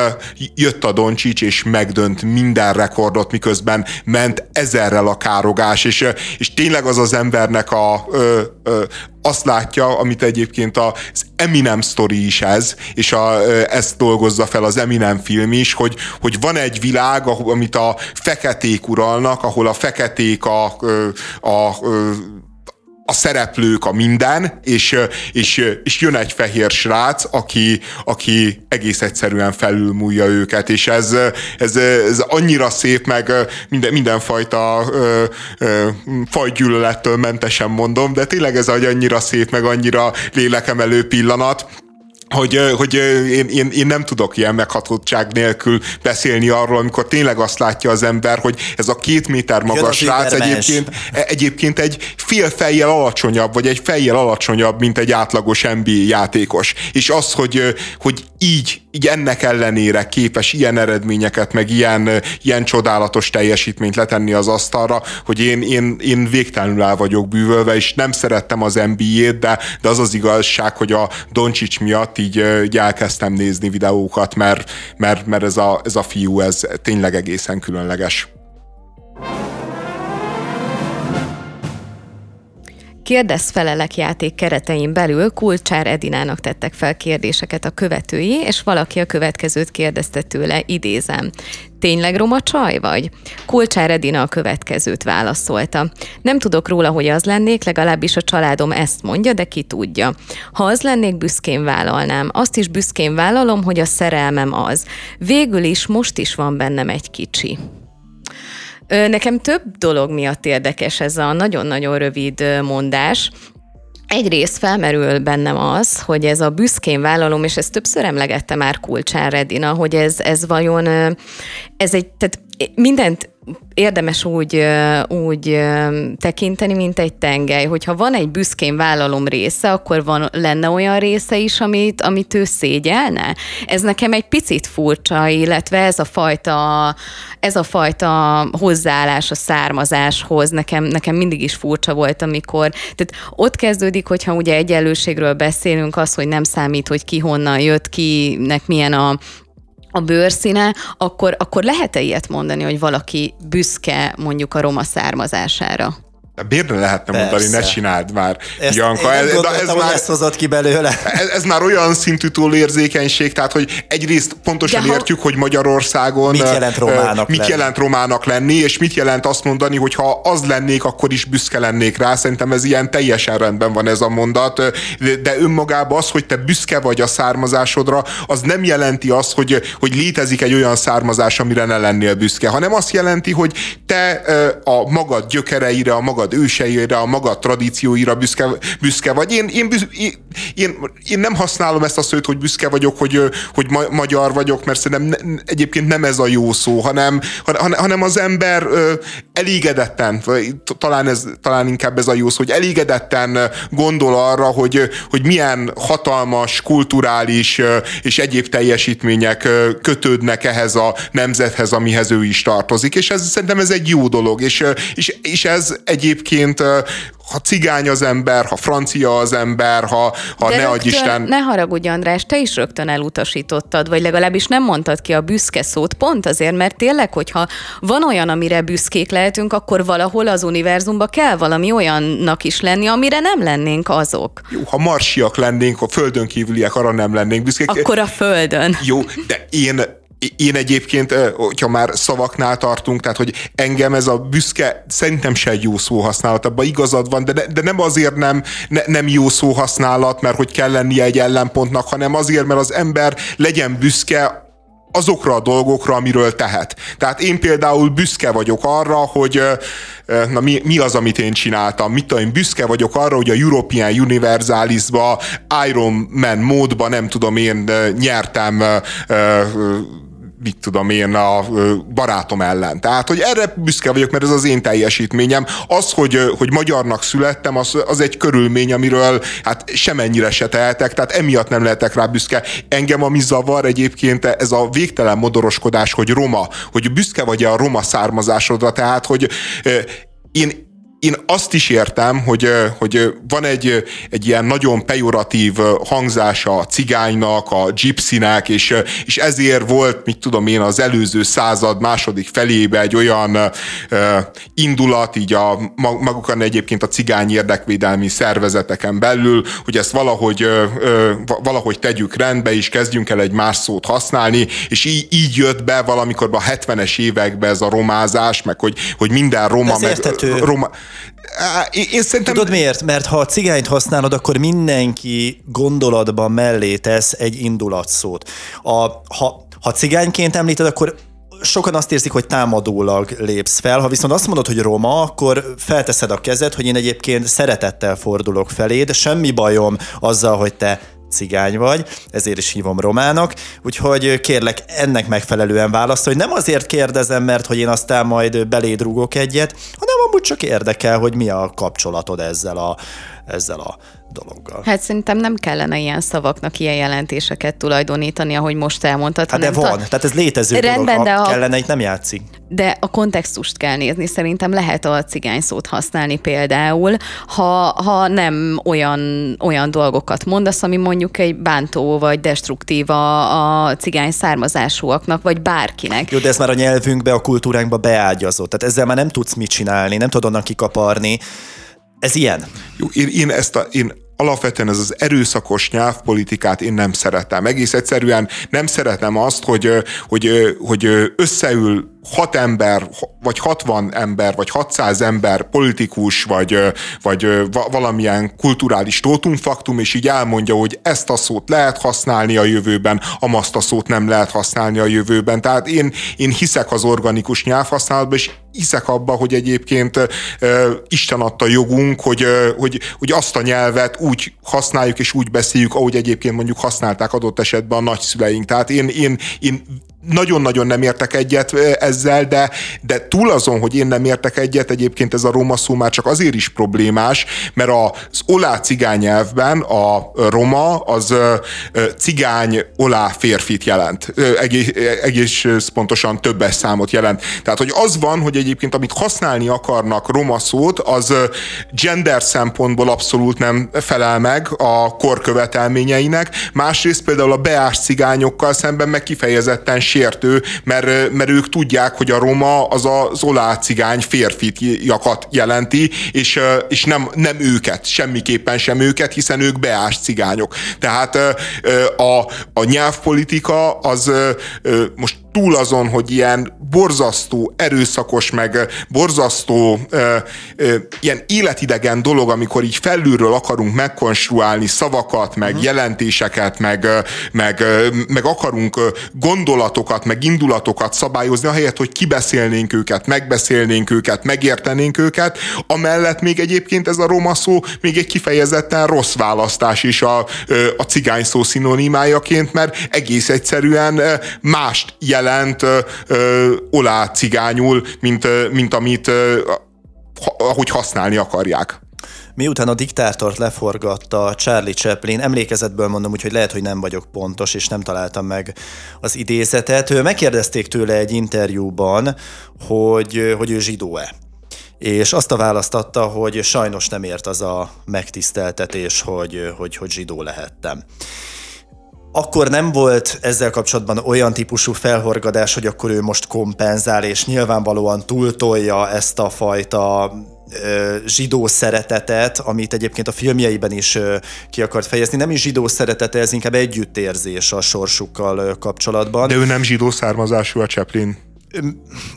jött a Dončić, és megdönt minden rekordot, miközben ment ezerrel a károgás, és, és tényleg az az embernek a, ö, ö, azt látja, amit egyébként az Eminem sztori is ez, és a, ö, ezt dolgozza fel az Eminem film is, hogy, hogy van egy világ, amit a feketék uralnak, ahol a feketék a, a, a a szereplők a minden, és, és, és jön egy fehér srác, aki, aki egész egyszerűen felülmúlja őket, és ez, ez, ez annyira szép, meg minden, mindenfajta ö, ö, fajgyűlölettől mentesen mondom, de tényleg ez annyira szép, meg annyira lélekemelő pillanat, hogy, hogy én, én, én nem tudok ilyen meghatottság nélkül beszélni arról, amikor tényleg azt látja az ember, hogy ez a két méter magas srác egyébként, egyébként egy fél fejjel alacsonyabb, vagy egy fejjel alacsonyabb, mint egy átlagos en bé á játékos. És az, hogy, hogy így, így ennek ellenére képes ilyen eredményeket, meg ilyen, ilyen csodálatos teljesítményt letenni az asztalra, hogy én, én, én végtelenül el vagyok bűvölve, és nem szerettem az en bé á-t, de, de az az igazság, hogy a Dončić miatt így, így elkezdtem nézni videókat, mert, mert, mert ez, a, ez a fiú, ez tényleg egészen különleges. Kérdezz-felelek játék keretein belül Kulcsár Edinának tettek fel kérdéseket a követői, és valaki a következőt kérdezte tőle, idézem. Tényleg roma csaj vagy? Kulcsár Edina a következőt válaszolta. Nem tudok róla, hogy az lennék, legalábbis a családom ezt mondja, de ki tudja. Ha az lennék, büszkén vállalnám. Azt is büszkén vállalom, hogy a szerelmem az. Végül is most is van bennem egy kicsi. Nekem több dolog miatt érdekes ez a nagyon-nagyon rövid mondás. Egyrészt felmerül bennem az, hogy ez a büszkén vállalom, és ezt többször emlegette már Kulcsár Edina, hogy ez, ez vajon, ez egy, tehát mindent érdemes úgy, úgy tekinteni, mint egy tengely, hogyha van egy büszkén vállalom része, akkor van, lenne olyan része is, amit, amit ő szégyelne. Ez nekem egy picit furcsa, illetve ez a fajta, ez a fajta hozzáállás a származáshoz nekem, nekem mindig is furcsa volt, amikor, tehát ott kezdődik, hogyha ugye egyenlőségről beszélünk, az, hogy nem számít, hogy ki honnan jött, kinek milyen a a bőrszíne, akkor, akkor lehet-e ilyet mondani, hogy valaki büszke mondjuk a roma származására? Bérre lehetne Persze. mondani, ne csináld már, ezt, Bianka. Ez, ez, már, ezt hozott ki belőle. Ez, ez már olyan szintű túlérzékenység, tehát hogy egyrészt pontosan ha, értjük, hogy Magyarországon mit jelent romának, mit jelent romának lenni, és mit jelent azt mondani, hogy ha az lennék, akkor is büszke lennék rá. Szerintem ez ilyen teljesen rendben van ez a mondat, de önmagában az, hogy te büszke vagy a származásodra, az nem jelenti azt, hogy, hogy létezik egy olyan származás, amire ne lennél büszke, hanem azt jelenti, hogy te a magad gyökereire, a magad őseire, a maga tradícióira büszke, büszke vagy. Én, én, én, én nem használom ezt a szót, hogy büszke vagyok, hogy, hogy ma, magyar vagyok, mert szerintem egyébként nem ez a jó szó, hanem, hanem az ember elégedetten, talán, ez, talán inkább ez a jó szó, hogy elégedetten gondol arra, hogy, hogy milyen hatalmas, kulturális és egyéb teljesítmények kötődnek ehhez a nemzethez, amihez ő is tartozik. És ez, szerintem ez egy jó dolog, és, és, és ez egyébként egyébként, ha cigány az ember, ha francia az ember, ha, ha ne adj Isten... Ne haragudj, András, te is rögtön elutasítottad, vagy legalábbis nem mondtad ki a büszke szót, pont azért, mert tényleg, hogyha van olyan, amire büszkék lehetünk, akkor valahol az univerzumban kell valami olyannak is lenni, amire nem lennénk azok. Jó, ha marsiak lennénk, a földön kívüliek, arra nem lennénk büszkék. Akkor a földön. Jó, de én... Én egyébként, hogyha már szavaknál tartunk, tehát hogy engem ez a büszke, szerintem se egy jó szóhasználat, abban igazad van, de, ne, de nem azért nem, ne, nem jó szóhasználat, mert hogy kell lennie egy ellenpontnak, hanem azért, mert az ember legyen büszke azokra a dolgokra, amiről tehet. Tehát én például büszke vagyok arra, hogy na mi, mi az, amit én csináltam. Mit tudom, én büszke vagyok arra, hogy a European Universalis-ba, Iron Man módba, nem tudom, én nyertem mit tudom én a barátom ellen. Tehát, hogy erre büszke vagyok, mert ez az én teljesítményem. Az, hogy, hogy magyarnak születtem, az, az egy körülmény, amiről hát semennyire se tehetek, tehát emiatt nem lehetek rá büszke. Engem ami zavar egyébként ez a végtelen modoroskodás, hogy roma, hogy büszke vagy a roma származásodra, tehát, hogy én Én azt is értem, hogy, hogy van egy, egy ilyen nagyon pejoratív hangzása a cigánynak, a gypsinek, és, és ezért volt, mit tudom én, az előző század második felébe egy olyan uh, indulat, így a, magukon egyébként a cigány érdekvédelmi szervezeteken belül, hogy ezt valahogy, uh, valahogy tegyük rendbe, és kezdjünk el egy más szót használni, és így, így jött be valamikor a hetvenes években ez a romázás, meg hogy, hogy minden roma... Ez értető. Roma, Én szerintem... Tudod miért? Mert ha a cigányt használod, akkor mindenki gondolatban mellé tesz egy indulatszót. A, ha, ha cigányként említed, akkor sokan azt érzik, hogy támadólag lépsz fel. Ha viszont azt mondod, hogy roma, akkor felteszed a kezed, hogy én egyébként szeretettel fordulok feléd, semmi bajom azzal, hogy te cigány vagy, ezért is hívom romának, úgyhogy kérlek ennek megfelelően válaszolj, hogy nem azért kérdezem, mert hogy én aztán majd beléd rúgok egyet, hanem amúgy csak érdekel, hogy mi a kapcsolatod ezzel a, ezzel a dologgal. Hát szerintem nem kellene ilyen szavaknak ilyen jelentéseket tulajdonítani, ahogy most elmondtad. Hát de van, ta... tehát ez létező rendben, dolog, ha kellene, itt nem játszik. De a kontextust kell nézni, szerintem lehet a cigány szót használni például, ha, ha nem olyan, olyan dolgokat mondasz, ami mondjuk egy bántó vagy destruktív a, a cigány származásúaknak, vagy bárkinek. Jó, de ez már a nyelvünkbe, a kultúránkba beágyazott, tehát ezzel már nem tudsz mit csinálni, nem tudod onnan kikaparni. Ez ilyen. Jó, én, én ezt a... Én... Alapvetően ez az erőszakos nyelvpolitikát én nem szeretem. Egész egyszerűen nem szeretem azt, hogy, hogy, hogy összeül hat ember, vagy hatvan ember, vagy hatszáz ember politikus, vagy, vagy valamilyen kulturális tótumfaktum, és így elmondja, hogy ezt a szót lehet használni a jövőben, amazt a szót nem lehet használni a jövőben. Tehát én, én hiszek az organikus nyelvhasználatban, és hiszek abba, hogy egyébként e, Isten adta jogunk, hogy, e, hogy, hogy azt a nyelvet úgy használjuk és úgy beszéljük, ahogy egyébként mondjuk használták adott esetben a nagyszüleink. Tehát én, én, én nagyon-nagyon nem értek egyet ezzel, de, de túl azon, hogy én nem értek egyet, egyébként ez a roma szó már csak azért is problémás, mert az olá cigány nyelvben a roma az cigány olá férfit jelent. Egész pontosan többes számot jelent. Tehát, hogy az van, hogy egyébként amit használni akarnak roma szót, az gender szempontból abszolút nem felel meg a kor követelményeinek. Másrészt például a beás cigányokkal szemben meg kifejezetten sértő, mert, mert ők tudják, hogy a roma az az olá cigány férfiakat jelenti, és, és nem, nem őket, semmiképpen sem őket, hiszen ők beás cigányok. Tehát a, a nyelvpolitika az most túl azon, hogy ilyen borzasztó, erőszakos, meg borzasztó ö, ö, ilyen életidegen dolog, amikor így felülről akarunk megkonstruálni szavakat, meg uh-huh. jelentéseket, meg, meg, meg akarunk gondolatokat, meg indulatokat szabályozni, ahelyett, hogy kibeszélnénk őket, megbeszélnénk őket, megértenénk őket. Amellett még egyébként ez a roma szó még egy kifejezetten rossz választás is a, a cigány szó szinonimájaként, mert egész egyszerűen mást jelent jelent ö, ö, olá cigányul, mint, ö, mint amit ö, ha, ahogy használni akarják. Miután a diktátort leforgatta Charlie Chaplin, emlékezetből mondom, úgyhogy lehet, hogy nem vagyok pontos, és nem találtam meg az idézetet. Megkérdezték tőle egy interjúban, hogy, hogy ő zsidó-e. és azt a választ adta, hogy sajnos nem ért az a megtiszteltetés, hogy, hogy, hogy zsidó lehettem. Akkor nem volt ezzel kapcsolatban olyan típusú felhorgadás, hogy akkor ő most kompenzál, és nyilvánvalóan túltolja ezt a fajta zsidó szeretetet, amit egyébként a filmjeiben is ki akart fejezni. Nem is zsidó szeretete, ez inkább együttérzés a sorsukkal kapcsolatban. De ő nem zsidó származású, a Chaplin.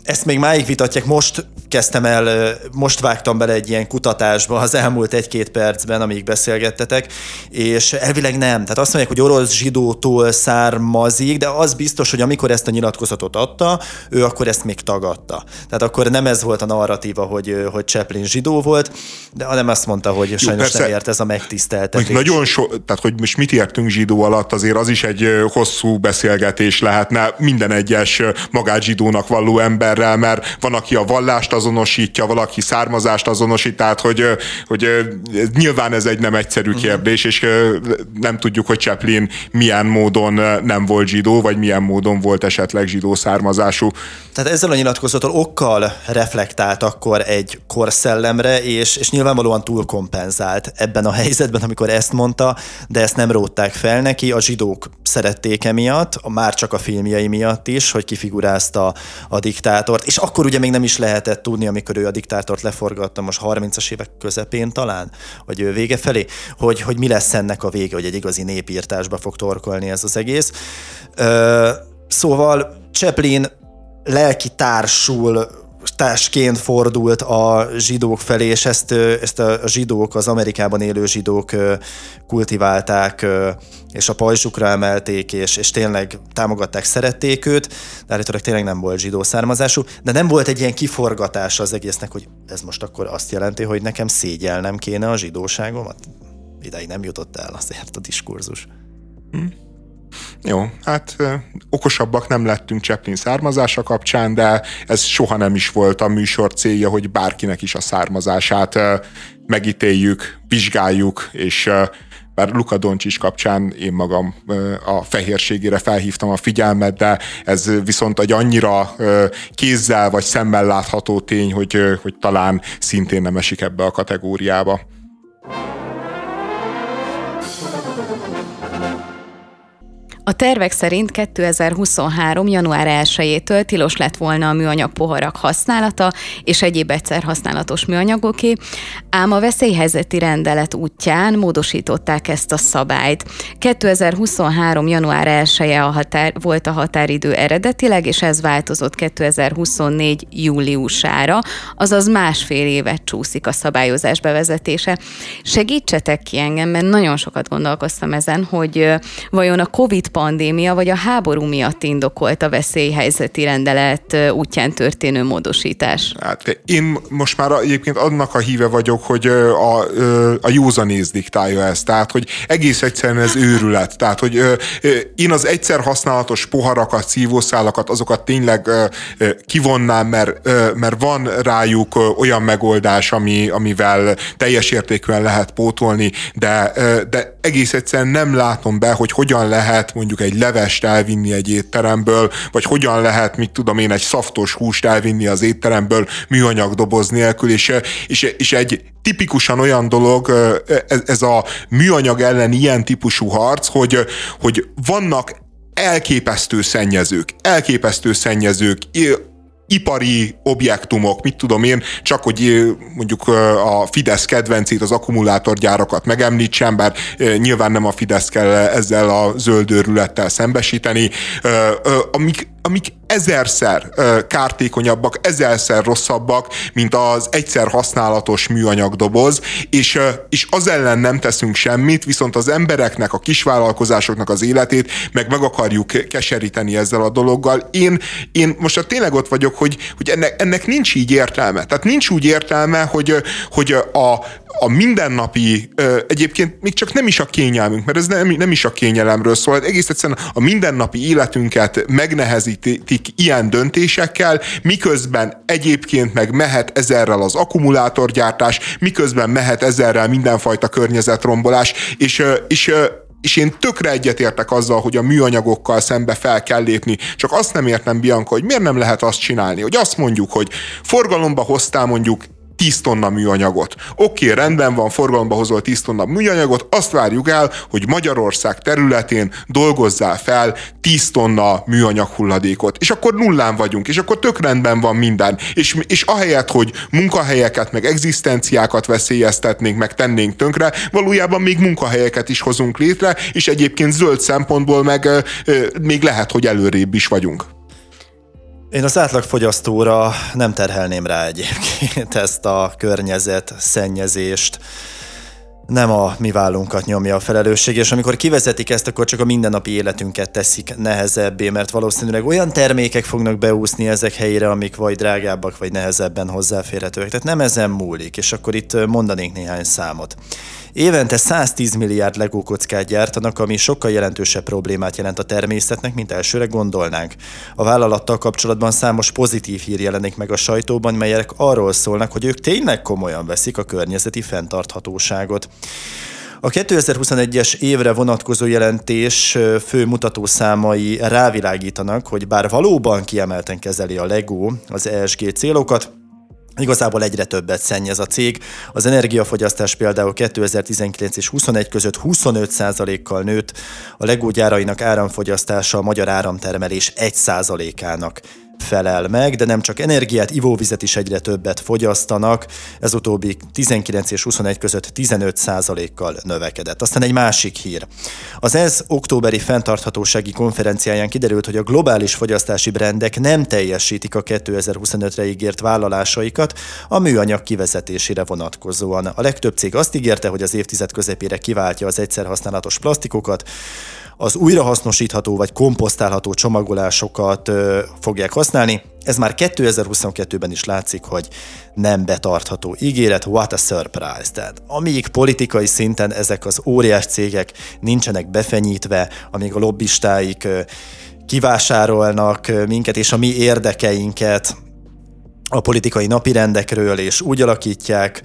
Ezt még máig vitatják, most kezdtem el, most vágtam bele egy ilyen kutatásba az elmúlt egy-két percben, amíg beszélgettetek, és elvileg nem. Tehát azt mondják, hogy orosz zsidótól származik, de az biztos, hogy amikor ezt a nyilatkozatot adta, ő akkor ezt még tagadta. Tehát akkor nem ez volt a narratíva, hogy, hogy Chaplin zsidó volt, de hanem azt mondta, hogy jó, sajnos persze, nem ért ez a megtiszteltetés. Nagyon so, tehát hogy most mit értünk zsidó alatt, azért az is egy hosszú beszélgetés lehetne minden egyes magát zsidónak valló emberrel, mert van, aki a vallást azonosítja, valaki származást azonosít, tehát hogy, hogy nyilván ez egy nem egyszerű kérdés, és nem tudjuk, hogy Chaplin milyen módon nem volt zsidó, vagy milyen módon volt esetleg zsidó származású. Tehát ezzel a nyilatkozattól okkal reflektált akkor egy korszellemre, és, és nyilvánvalóan túlkompenzált ebben a helyzetben, amikor ezt mondta, de ezt nem rótták fel neki, a zsidók szerették emiatt, már csak a filmjei miatt is, hogy kifigurázta a diktátort, és akkor ugye még nem is lehetett tudni, amikor ő a diktátort leforgatta, most harmincas évek közepén talán, vagy ő vége felé, hogy, hogy mi lesz ennek a vége, hogy egy igazi népírtásba fog torkolni ez az egész. Ö, szóval Chaplin lelki társul, társként fordult a zsidók felé, és ezt, ezt a zsidók, az Amerikában élő zsidók kultiválták, és a pajzsukra emelték, és, és tényleg támogatták, szerették őt, de állítólag tényleg nem volt zsidó származású, de nem volt egy ilyen kiforgatása az egésznek, hogy ez most akkor azt jelenti, hogy nekem szégyellnem kéne a zsidóságomat? Ideig nem jutott el azért a diskurzus. Hm. Jó, hát okosabbak nem lettünk Chaplin származása kapcsán, de ez soha nem is volt a műsor célja, hogy bárkinek is a származását megítéljük, vizsgáljuk, és bár Luka Dončić kapcsán én magam a fehérségére felhívtam a figyelmet, de ez viszont egy annyira kézzel vagy szemmel látható tény, hogy, hogy talán szintén nem esik ebbe a kategóriába. A tervek szerint kétezer-huszonhárom. január elsejétől tilos lett volna a műanyag poharak használata és egyéb egyszer használatos műanyagoké, ám a veszélyhelyzeti rendelet útján módosították ezt a szabályt. kétezer-huszonhárom. január elseje a határ, volt a határidő eredetileg, és ez változott kétezer-huszonnégy. júliusára, azaz másfél évet csúszik a szabályozás bevezetése. Segítsetek ki engem, mert nagyon sokat gondolkoztam ezen, hogy vajon a COVID pandémia vagy a háború miatt indokolt a veszélyhelyzeti rendelet útján történő módosítás? Hát én most már egyébként annak a híve vagyok, hogy a, a józanész diktálja ezt, tehát hogy egész egyszerűen ez őrület. Tehát hogy én az egyszer használatos poharakat, szívószálakat, azokat tényleg kivonnám, mert, mert van rájuk olyan megoldás, ami, amivel teljes értékűen lehet pótolni, de, de egész egyszerűen nem látom be, hogy hogyan lehet mondjuk egy levest elvinni egy étteremből, vagy hogyan lehet, mit tudom én, egy szaftos húst elvinni az étteremből műanyag doboz nélkül, és, és, és egy tipikusan olyan dolog ez, ez a műanyag ellen ilyen típusú harc, hogy, hogy vannak elképesztő szennyezők, elképesztő szennyezők, ipari objektumok, mit tudom én, csak hogy mondjuk a Fidesz kedvencét, az akkumulátorgyárakat megemlítsem, bár nyilván nem a Fidesz kell ezzel a zöld őrülettel szembesíteni, amik, amik ezerszer kártékonyabbak, ezerszer rosszabbak, mint az egyszer használatos műanyagdoboz, és, és az ellen nem teszünk semmit, viszont az embereknek, a kisvállalkozásoknak az életét meg meg akarjuk keseríteni ezzel a dologgal. Én, én most tényleg ott vagyok, hogy, hogy ennek, ennek nincs így értelme. Tehát nincs úgy értelme, hogy, hogy a, a mindennapi, egyébként még csak nem is a kényelmünk, mert ez nem, nem is a kényelemről szól, egész egyszerűen a mindennapi életünket megnehezít ilyen döntésekkel, miközben egyébként meg mehet ezerrel az akkumulátorgyártás, miközben mehet ezerrel mindenfajta környezetrombolás, és, és, és én tökre egyetértek azzal, hogy a műanyagokkal szembe fel kell lépni. Csak azt nem értem, Bianka, hogy miért nem lehet azt csinálni, hogy azt mondjuk, hogy forgalomba hoztál mondjuk tíz tonna műanyagot. Oké, okay, rendben van, forgalomba hozol tíz tonna műanyagot, azt várjuk el, hogy Magyarország területén dolgozzál fel tíz tonna műanyag hulladékot. És akkor nullán vagyunk, és akkor tök rendben van minden. És, és ahelyett, hogy munkahelyeket, meg egzisztenciákat veszélyeztetnénk, meg tennénk tönkre, valójában még munkahelyeket is hozunk létre, és egyébként zöld szempontból meg ö, ö, még lehet, hogy előrébb is vagyunk. Én az átlagfogyasztóra nem terhelném rá egyébként ezt a környezet, szennyezést. Nem a mi vállunkat nyomja a felelősség, és amikor kivezetik ezt, akkor csak a mindennapi életünket teszik nehezebbé, mert valószínűleg olyan termékek fognak beúszni ezek helyére, amik vagy drágábbak, vagy nehezebben hozzáférhetőek. Tehát nem ezen múlik, és akkor itt mondanék néhány számot. Évente száztíz milliárd LEGO kockát gyártanak, ami sokkal jelentősebb problémát jelent a természetnek, mint elsőre gondolnánk. A vállalattal kapcsolatban számos pozitív hír jelenik meg a sajtóban, melyek arról szólnak, hogy ők tényleg komolyan veszik a környezeti fenntarthatóságot. A kétezer-huszonegyes évre vonatkozó jelentés fő mutatószámai rávilágítanak, hogy bár valóban kiemelten kezeli a LEGO az E S G célokat, igazából egyre többet szennyez a cég. Az energiafogyasztás például kétezer-tizenkilenc és huszonegy között huszonöt százalékkal nőtt, a LEGO gyárainak áramfogyasztása a magyar áramtermelés egy százalékának felel meg, de nem csak energiát, ivóvizet is egyre többet fogyasztanak, ez utóbbi tizenkilenc és huszonegy között tizenöt százalékkal növekedett. Aztán egy másik hír. Az ENSZ októberi fenntarthatósági konferenciáján kiderült, hogy a globális fogyasztási brendek nem teljesítik a kétezer-huszonötre ígért vállalásaikat a műanyag kivezetésére vonatkozóan. A legtöbb cég azt ígérte, hogy az évtized közepére kiváltja az egyszerhasználatos plastikokat, az újrahasznosítható vagy komposztálható csomagolásokat ö, fogják használni. Ez már kétezer-huszonkettőben is látszik, hogy nem betartható ígéret, what a surprise. Tehát amíg politikai szinten ezek az óriás cégek nincsenek befenyítve, amíg a lobbistáik ö, kivásárolnak ö, minket és a mi érdekeinket a politikai napirendekről, és úgy alakítják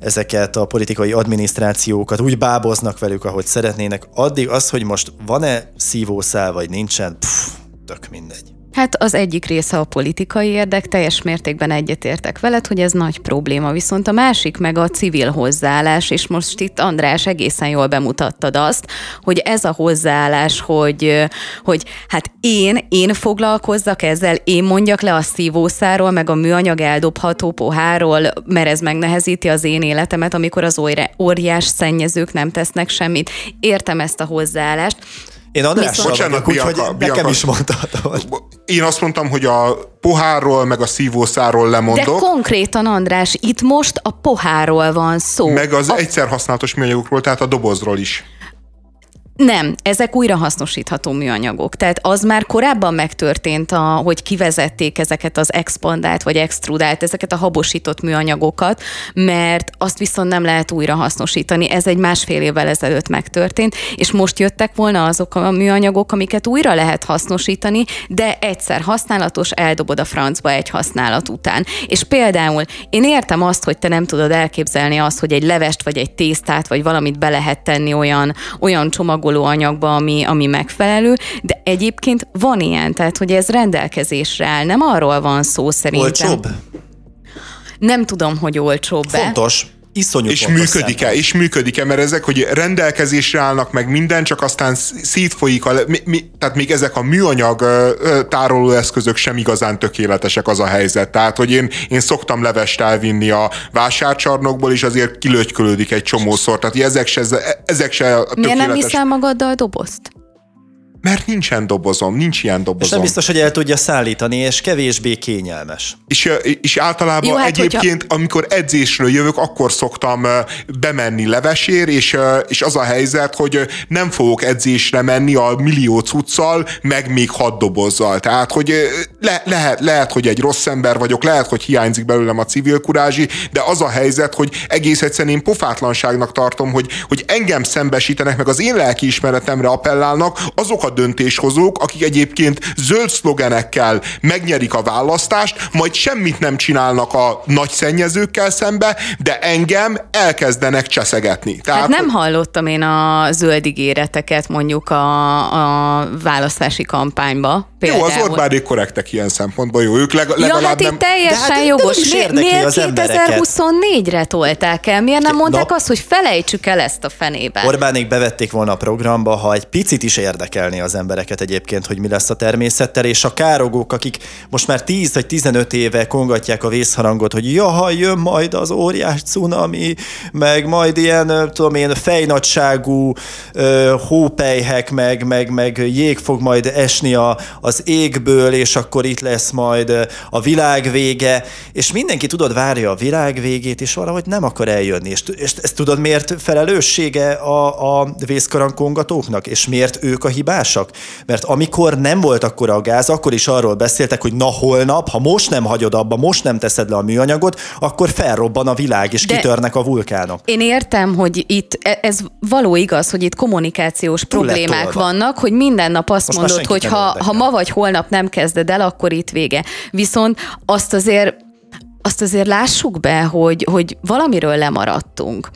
ezeket a politikai adminisztrációkat, úgy báboznak velük, ahogy szeretnének, addig az, hogy most van-e szívószál, vagy nincsen, pff, tök mindegy. Hát az egyik része a politikai érdek, teljes mértékben egyetértek veled, hogy ez nagy probléma, viszont a másik meg a civil hozzáállás, és most itt András egészen jól bemutattad azt, hogy ez a hozzáállás, hogy, hogy hát én, én foglalkozzak ezzel, én mondjak le a szívószáról, meg a műanyag eldobható poháról, mert ez megnehezíti az én életemet, amikor az óriás szennyezők nem tesznek semmit. Értem ezt a hozzáállást. Én Andrással vagyok, úgyhogy nekem is mondhatod. Én azt mondtam, hogy a pohárról, meg a szívószáról lemondok. De konkrétan, András, itt most a pohárról van szó. Meg az a... egyszer használatos műanyagokról, tehát a dobozról is. Nem, ezek újrahasznosítható műanyagok. Tehát az már korábban megtörtént, a, hogy kivezették ezeket az expandált vagy extrudált, ezeket a habosított műanyagokat, mert azt viszont nem lehet újrahasznosítani. Ez egy másfél évvel ezelőtt megtörtént, és most jöttek volna azok a műanyagok, amiket újra lehet hasznosítani, de egyszer használatos, eldobod a francba egy használat után. És például én értem azt, hogy te nem tudod elképzelni azt, hogy egy levest vagy egy tésztát vagy valamit be lehet tenni olyan, olyan csomagoló anyagba, ami, ami megfelelő, de egyébként van ilyen, tehát hogy ez rendelkezésre áll, nem arról van szó szerintem. Olcsóbb? Nem tudom, hogy olcsóbb-e. Fontos. Iszonyú és működik-e, és működik-e, mert ezek, hogy rendelkezésre állnak meg minden, csak aztán szétfolyik, a, mi, mi, tehát még ezek a műanyag tárolóeszközök sem igazán tökéletesek, az a helyzet. Tehát, hogy én, én szoktam levest elvinni a vásárcsarnokból, és azért kilötykölődik egy csomószor. Tehát ezek se, ezek se tökéletes. Miért nem hiszel magaddal dobozt? Mert nincsen dobozom, nincs ilyen dobozom. És nem biztos, hogy el tudja szállítani, és kevésbé kényelmes. És, és általában jó, hát egyébként, hogyha... amikor edzésről jövök, akkor szoktam bemenni levesér, és, és az a helyzet, hogy nem fogok edzésre menni a millió cuccal, meg még hat dobozzal. Tehát, hogy le, lehet, lehet, hogy egy rossz ember vagyok, lehet, hogy hiányzik belőlem a civil kurázsi, de az a helyzet, hogy egész egyszerűen én pofátlanságnak tartom, hogy, hogy engem szembesítenek, meg az én lelki ismeretemre appellálnak azok a döntéshozók, akik egyébként zöld szlogenekkel megnyerik a választást, majd semmit nem csinálnak a nagy szennyezőkkel szembe, de engem elkezdenek cseszegetni. Tehát, hát nem hallottam én a zöld ígéreteket mondjuk a, a választási kampányba. Például. Jó, az Orbánék korrektek ilyen szempontból, jó, ők leg, legalább ja, hát nem... teljesen de hát jogos. Mi, miért kétezer-huszonnégyre tolták el? Miért nem mondták Na. azt, hogy felejtsük el ezt a fenében? Orbánék bevették volna a programba, ha egy picit is érdekelné az embereket egyébként, hogy mi lesz a természettel, és a károgók, akik most már tíz vagy tizenöt éve kongatják a vészharangot, hogy jaha, jön majd az óriás cunami, meg majd ilyen, tudom én, fejnagyságú hópelyhek, meg, meg, meg jég fog majd esni a az égből, és akkor itt lesz majd a világ vége, és mindenki, tudod, várja a világ végét, és valahogy nem akar eljönni. És, és ezt tudod, miért felelőssége a, a vészkarankongatóknak, és miért ők a hibásak? Mert amikor nem volt akkora a gáz, akkor is arról beszéltek, hogy na holnap, ha most nem hagyod abba, most nem teszed le a műanyagot, akkor felrobban a világ, és de kitörnek a vulkánok. Én értem, hogy itt ez való igaz, hogy itt kommunikációs Túl problémák vannak, hogy minden nap azt most mondod, hogy ha, ha ma vagy holnap nem kezded el, akkor itt vége. Viszont azt azért, azt azért lássuk be, hogy, hogy valamiről lemaradtunk.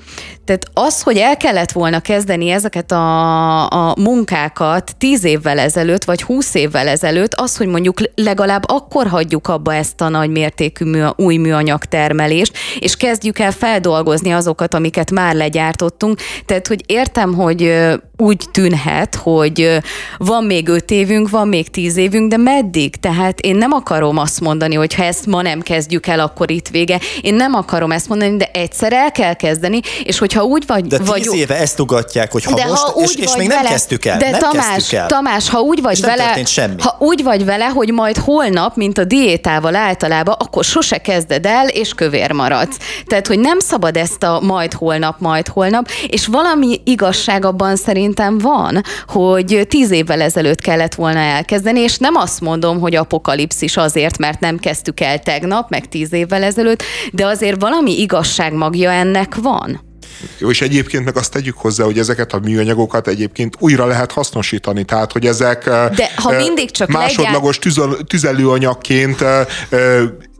Tehát az, hogy el kellett volna kezdeni ezeket a, a munkákat tíz évvel ezelőtt, vagy húsz évvel ezelőtt, az, hogy mondjuk legalább akkor hagyjuk abba ezt a nagy mértékű mű, új műanyag termelést, és kezdjük el feldolgozni azokat, amiket már legyártottunk. Tehát, hogy értem, hogy úgy tűnhet, hogy van még öt évünk, van még tíz évünk, de meddig? Tehát én nem akarom azt mondani, hogy ha ezt ma nem kezdjük el, akkor itt vége. Én nem akarom ezt mondani, de egyszer el kell kezdeni, és hogy ha úgy vagy... De tíz vagy, éve ezt ugatják, hogy ha de most, ha és, és még vele, nem kezdtük el. De nem Tamás, el. Tamás, ha úgy vagy vele, ha úgy vagy vele, hogy majd holnap, mint a diétával általában, akkor sose kezded el, és kövér maradsz. Tehát, hogy nem szabad ezt a majd holnap, majd holnap, és valami igazság abban szerintem van, hogy tíz évvel ezelőtt kellett volna elkezdeni, és nem azt mondom, hogy apokalipszis azért, mert nem kezdtük el tegnap, meg tíz évvel ezelőtt, de azért valami igazság magja ennek van. Jó, és egyébként meg azt tegyük hozzá, hogy ezeket a műanyagokat egyébként újra lehet hasznosítani, tehát hogy ezek de, ha mindig csak másodlagos legyen... tüzelőanyagként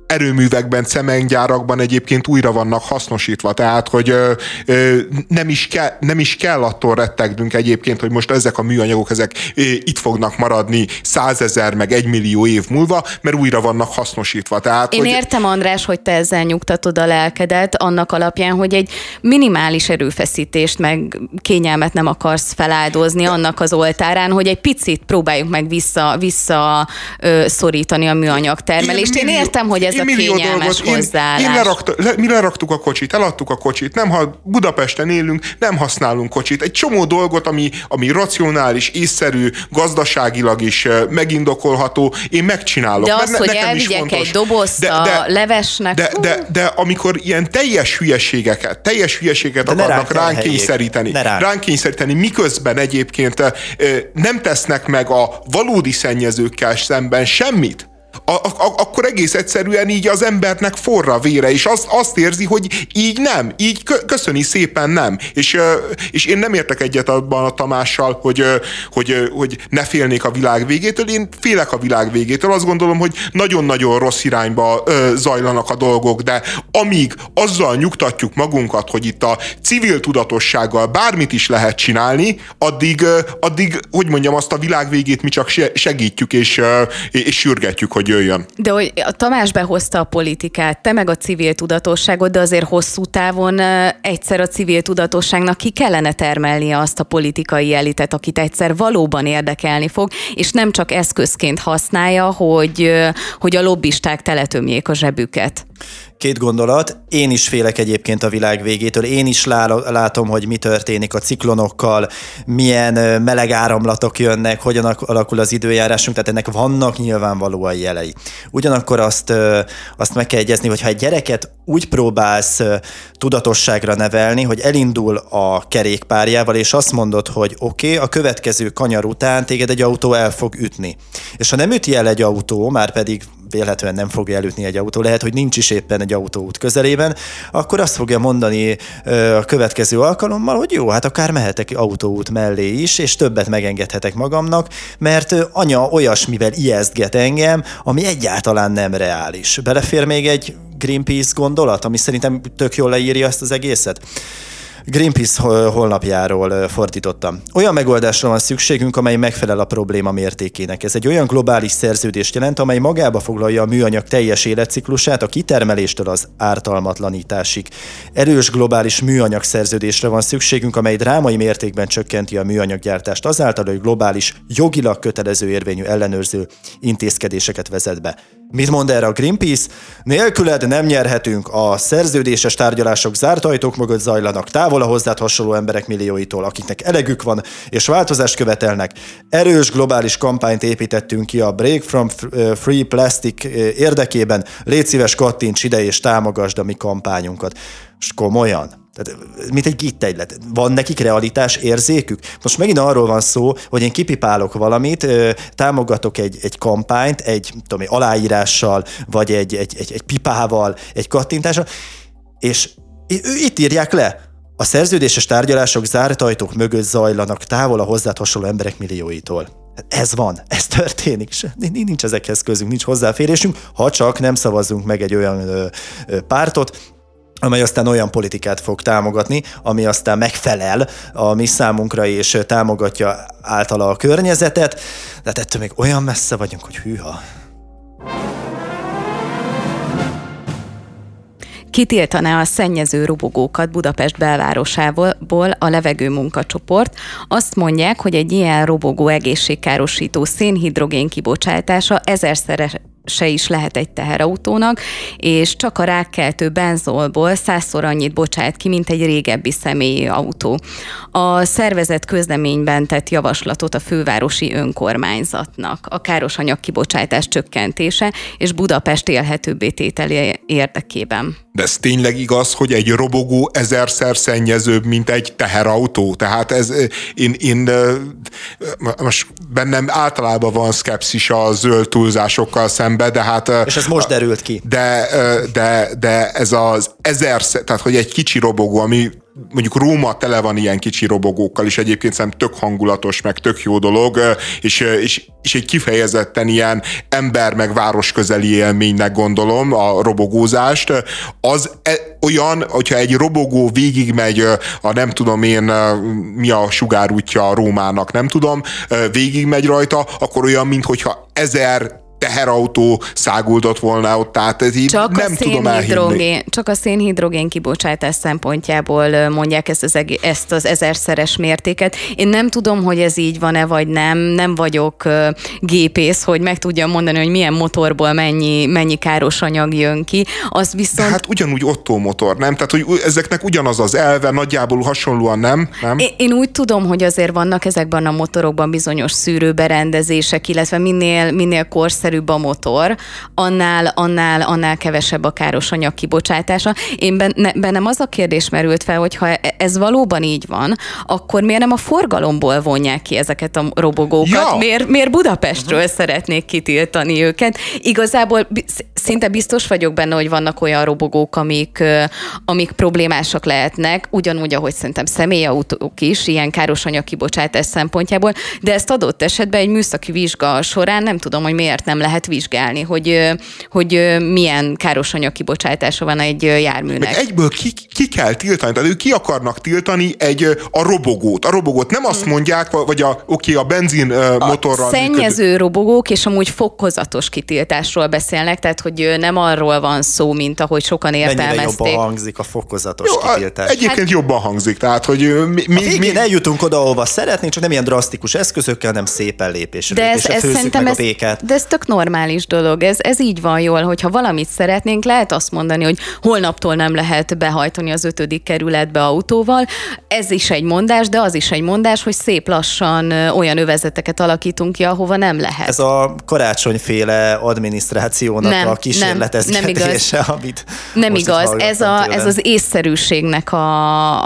erőművekben, cementgyárakban egyébként újra vannak hasznosítva, tehát hogy ö, ö, nem, is ke, nem is kell attól rettegnünk egyébként, hogy most ezek a műanyagok, ezek ö, itt fognak maradni százezer meg egymillió év múlva, mert újra vannak hasznosítva. Tehát, én hogy... értem, András, hogy te ezzel nyugtatod a lelkedet annak alapján, hogy egy minimális erőfeszítést meg kényelmet nem akarsz feláldozni annak az oltárán, hogy egy picit próbáljuk meg vissza, vissza ö, szorítani a műanyag termelést. Én értem, hogy ez millió dolgot, hozzáállás. Én, én lerakta, le, mi leraktuk a kocsit, eladtuk a kocsit, nem, ha Budapesten élünk, nem használunk kocsit. Egy csomó dolgot, ami, ami racionális, észszerű, gazdaságilag is megindokolható, én megcsinálok. De az, hogy elvigyek egy dobozta, levesnek. De, de, de, de amikor ilyen teljes hülyeségeket, teljes hülyeséget de akarnak ránk kényszeríteni, ránk. ránk kényszeríteni, miközben egyébként nem tesznek meg a valódi szennyezőkkel szemben semmit, akkor egész egyszerűen így az embernek forra vére, és azt, azt érzi, hogy így nem, így köszöni szépen nem. És, és én nem értek egyet abban a Tamással, hogy, hogy, hogy ne félnék a világ végétől, én félek a világ végétől. Azt gondolom, hogy nagyon-nagyon rossz irányba zajlanak a dolgok, de amíg azzal nyugtatjuk magunkat, hogy itt a civil tudatossággal bármit is lehet csinálni, addig, addig hogy mondjam, azt a világ végét mi csak segítjük és, és sürgetjük, hogy jöjjön. De hogy a Tamás behozta a politikát, te meg a civil tudatosságot, de azért hosszú távon egyszer a civil tudatosságnak ki kellene termelnie azt a politikai elitet, akit egyszer valóban érdekelni fog, és nem csak eszközként használja, hogy, hogy a lobbisták teletömjék a zsebüket. Két gondolat. Én is félek egyébként a világ végétől. Én is látom, hogy mi történik a ciklonokkal, milyen meleg áramlatok jönnek, hogyan alakul az időjárásunk, tehát ennek vannak nyilvánvalóan jelei. Ugyanakkor azt, azt meg kell egyezni, hogy ha egy gyereket úgy próbálsz tudatosságra nevelni, hogy elindul a kerékpárjával, és azt mondod, hogy oké, okay, a következő kanyar után téged egy autó el fog ütni. És ha nem üti el egy autó, már pedig véletlenül nem fogja elütni egy autó, lehet, hogy nincs is éppen egy autóút közelében, akkor azt fogja mondani a következő alkalommal, hogy jó, hát akár mehetek autóút mellé is, és többet megengedhetek magamnak, mert anya olyasmivel ijesztget engem, ami egyáltalán nem reális. Belefér még egy Greenpeace gondolat, ami szerintem tök jól leírja ezt az egészet. Greenpeace honlapjáról fordítottam. Olyan megoldásra van szükségünk, amely megfelel a probléma mértékének. Ez egy olyan globális szerződést jelent, amely magába foglalja a műanyag teljes életciklusát, a kitermeléstől az ártalmatlanításig. Erős globális műanyag szerződésre van szükségünk, amely drámai mértékben csökkenti a műanyaggyártást azáltal, hogy globális, jogilag kötelező érvényű ellenőrző intézkedéseket vezet be. Mit mond erre a Greenpeace? Nélküled nem nyerhetünk, a szerződéses tárgyalások zárt ajtók mögött zajlanak, távol a hozzád hasonló emberek millióitól, akiknek elegük van és változást követelnek. Erős globális kampányt építettünk ki a Break from Free Plastic érdekében. Légy szíves, kattints ide és támogasd a mi kampányunkat. És komolyan. Tehát, mint egy gittegylet. Van nekik realitás érzékük? Most megint arról van szó, hogy én kipipálok valamit, támogatok egy, egy kampányt, egy tudom, aláírással, vagy egy, egy, egy, egy pipával, egy kattintással, és itt írják le. A szerződéses tárgyalások zárt ajtók mögött zajlanak, távol a hozzád hasonló emberek millióitól. Ez van, ez történik. Nincs ezekhez közünk, nincs hozzáférésünk, ha csak nem szavazzunk meg egy olyan pártot, amely aztán olyan politikát fog támogatni, ami aztán megfelel a mi számunkra, és támogatja általa a környezetet. De ettől még olyan messze vagyunk, hogy hűha. Kitiltaná a szennyező robogókat Budapest belvárosából a levegő munkacsoport. Azt mondják, hogy egy ilyen robogó egészségkárosító szénhidrogén kibocsátása ezerszeres se is lehet egy teherautónak, és csak a rákkeltő benzolból százszor annyit bocsát ki, mint egy régebbi személyi autó. A szervezet közleményben tett javaslatot a fővárosi önkormányzatnak. A károsanyag kibocsátás csökkentése és Budapest élhetőbbé tételi érdekében. De ez tényleg igaz, hogy egy robogó ezerszer szennyezőbb, mint egy teherautó? Tehát ez, én, én most bennem általában van szkepszis a zöld túlzásokkal szembe, de hát... És ez most derült ki. De, de, de ez az ezerszer, tehát hogy egy kicsi robogó, ami mondjuk Róma tele van ilyen kicsi robogókkal, és egyébként szerintem tök hangulatos, meg tök jó dolog, és, és, és egy kifejezetten ilyen ember meg város közeli élménynek gondolom a robogózást. Az olyan, hogyha egy robogó végigmegy a nem tudom én mi a sugárútja a Rómának, nem tudom, végigmegy rajta, akkor olyan, minthogyha ezer teherautó száguldott volna ott át, ez így csak nem tudom elhinni. Csak a szénhidrogén kibocsátás szempontjából mondják ezt az, egé- ezt az ezerszeres mértéket. Én nem tudom, hogy ez így van-e, vagy nem. Nem vagyok uh, gépész, hogy meg tudjam mondani, hogy milyen motorból mennyi, mennyi káros anyag jön ki. Az viszont... De hát ugyanúgy ottó motor, nem? Tehát, hogy ezeknek ugyanaz az elve, nagyjából hasonlóan nem? nem? É- én úgy tudom, hogy azért vannak ezekben a motorokban bizonyos szűrőberendezések, illetve minél, minél korszerű a motor, annál, annál, annál kevesebb a káros anyag kibocsátása. Én benne, bennem az a kérdés merült fel, hogy ha ez valóban így van, akkor miért nem a forgalomból vonják ki ezeket a robogókat? Ja. Miért, miért Budapestről uh-huh. szeretnék kitiltani őket? Igazából szinte biztos vagyok benne, hogy vannak olyan robogók, amik, amik problémásak lehetnek, ugyanúgy, ahogy szerintem személyautók is, ilyen káros anyag kibocsátás szempontjából, de ezt adott esetben egy műszaki vizsga során nem tudom, hogy miért nem lehet vizsgálni, hogy, hogy milyen károsanyag kibocsátása van egy járműnek. Meg egyből ki, ki kell tiltani, tehát ők ki akarnak tiltani egy, a robogót. A robogót nem azt mondják, vagy a, oké, a benzin a motorral... A szennyező működő. Robogók, és amúgy fokozatos kitiltásról beszélnek, tehát hogy nem arról van szó, mint ahogy sokan értelmezték. Mennyire jobban hangzik a fokozatos Jó, kitiltás. Egyébként hát, jobban hangzik, tehát hogy... Mi, mi, a végén mi... eljutunk oda, ahova szeretnénk, csak nem ilyen drasztikus eszközökkel, hanem szépen lépésre. De lépésre ez, főzzük meg ez, a békát. De ez tök normális dolog. Ez, ez így van jól, hogyha valamit szeretnénk, lehet azt mondani, hogy holnaptól nem lehet behajtani az ötödik kerületbe autóval. Ez is egy mondás, de az is egy mondás, hogy szép lassan olyan övezeteket alakítunk ki, ahova nem lehet. Ez a karácsonyféle adminisztrációnak nem, a kísérletezkedése, amit nem igaz. Ez, a, ez az észszerűségnek a,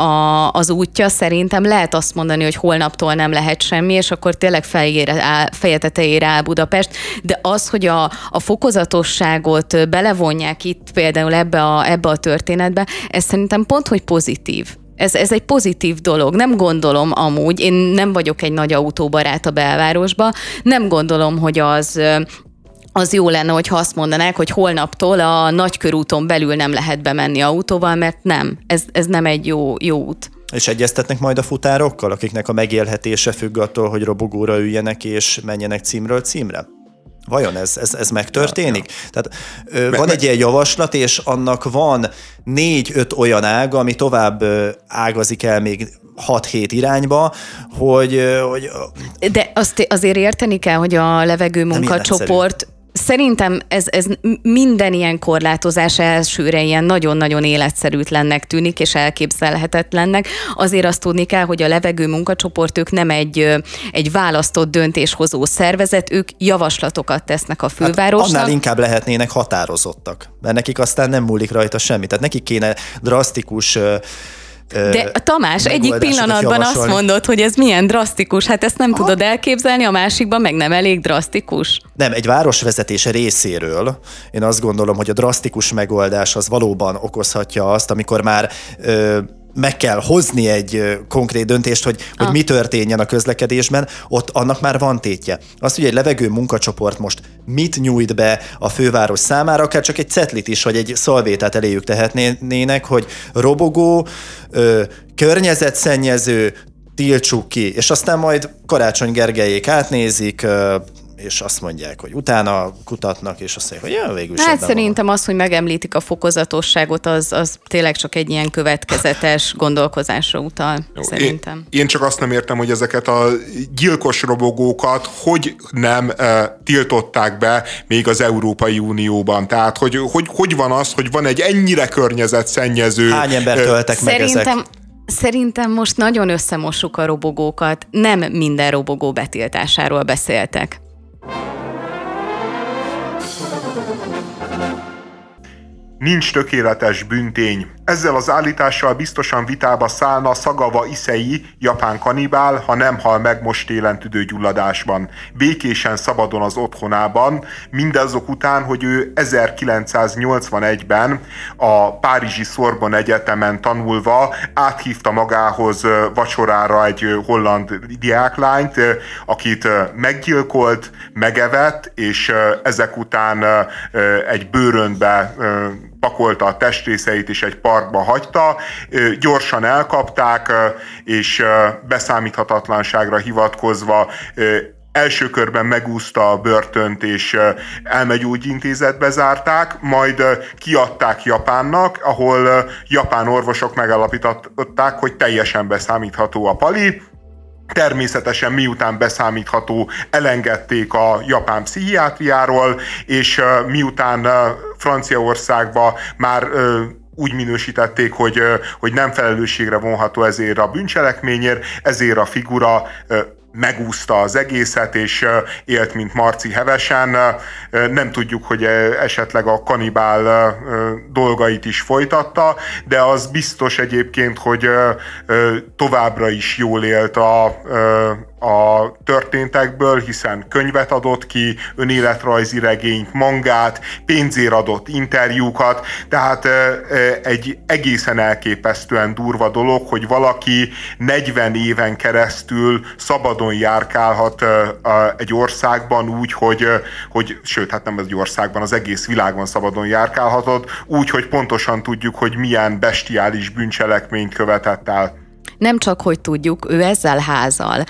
a, az útja. Szerintem lehet azt mondani, hogy holnaptól nem lehet semmi, és akkor tényleg feje tetejére áll Budapest, de az, hogy a, a fokozatosságot belevonják itt például ebbe a, ebbe a történetbe, ez szerintem pont, hogy pozitív. Ez, ez egy pozitív dolog. Nem gondolom amúgy, én nem vagyok egy nagy autóbarát a belvárosba, nem gondolom, hogy az... az jó lenne, hogyha azt mondanák, hogy holnaptól a Nagykörúton belül nem lehet bemenni autóval, mert nem, ez, ez nem egy jó, jó út. És egyeztetnek majd a futárokkal, akiknek a megélhetése függ attól, hogy robogóra üljenek és menjenek címről címre? Vajon ez, ez, ez megtörténik? Ja, ja. Tehát, ö, me, van me... egy ilyen javaslat, és annak van négy-öt olyan ága, ami tovább ö, ágazik el még hat-hét irányba, hogy... Ö, hogy ö... De azt azért érteni kell, hogy a levegőmunkacsoport... Szerintem ez, ez minden ilyen korlátozás elsőre ilyen nagyon-nagyon életszerűtlennek tűnik, és elképzelhetetlennek. Azért azt tudni kell, hogy a levegő munkacsoport, ők nem egy, egy választott döntéshozó szervezet, ők javaslatokat tesznek a fővárosnak. Hát annál inkább lehetnének határozottak, mert nekik aztán nem múlik rajta semmi. Tehát nekik kéne drasztikus... De Tamás egyik pillanatban azt mondod, hogy ez milyen drasztikus, hát ezt nem Aha. tudod elképzelni, a másikban meg nem elég drasztikus. Nem, egy városvezetése részéről én azt gondolom, hogy a drasztikus megoldás az valóban okozhatja azt, amikor már ö, meg kell hozni egy konkrét döntést, hogy, hogy ah. mi történjen a közlekedésben, ott annak már van tétje. Azt, hogy egy levegő munkacsoport most mit nyújt be a főváros számára, akár csak egy cetlit is, vagy egy szalvétát eléjük tehetnének, hogy robogó, ö, környezetszennyező, tiltsuk ki, és aztán majd Karácsony Gergelyék átnézik, ö, és azt mondják, hogy utána kutatnak, és azt mondják, hogy ja, végül is hát szerintem van. Az, hogy megemlítik a fokozatosságot, az, az tényleg csak egy ilyen következetes gondolkozásra utal, jó, szerintem. Én, én csak azt nem értem, hogy ezeket a gyilkos robogókat hogy nem e, tiltották be még az Európai Unióban. Tehát, hogy, hogy hogy van az, hogy van egy ennyire környezetszennyező... Hány embert öltek meg ezek? Szerintem most nagyon összemossuk a robogókat. Nem minden robogó betiltásáról beszéltek. Nincs tökéletes büntény. Ezzel az állítással biztosan vitába szállna Sagawa Isei, japán kanibál, ha nem hal meg most télen tüdőgyulladásban. Békésen szabadon az otthonában, mindazok után, hogy ő ezerkilencszáznyolcvanegyben a párizsi Sorbonne Egyetemen tanulva áthívta magához vacsorára egy holland diáklányt, akit meggyilkolt, megevett, és ezek után egy bőrönbe pakolta a testrészeit és egy parkba hagyta, gyorsan elkapták, és beszámíthatatlanságra hivatkozva első körben megúszta a börtönt, és elmegyógyintézetbe zárták, majd kiadták Japánnak, ahol japán orvosok megállapították, hogy teljesen beszámítható a pali. Természetesen miután beszámítható, elengedték a japán pszichiátriáról, és miután Franciaországba már úgy minősítették, hogy, hogy nem felelősségre vonható ezért a bűncselekményért, ezért a figura megúszta az egészet, és élt, mint Marci hevesen. Nem tudjuk, hogy esetleg a kanibál dolgait is folytatta, de az biztos egyébként, hogy továbbra is jól élt a, a történtekből, hiszen könyvet adott ki, önéletrajzi regényt, mangát, pénzért adott interjúkat, tehát egy egészen elképesztően durva dolog, hogy valaki negyven éven keresztül szabadon járkálhat egy országban úgy, hogy, hogy sőt, hát nem egy országban, az egész világon szabadon járkálhatott, úgy, hogy pontosan tudjuk, hogy milyen bestiális bűncselekményt követett el. Nem csak, hogy tudjuk, ő ezzel házal.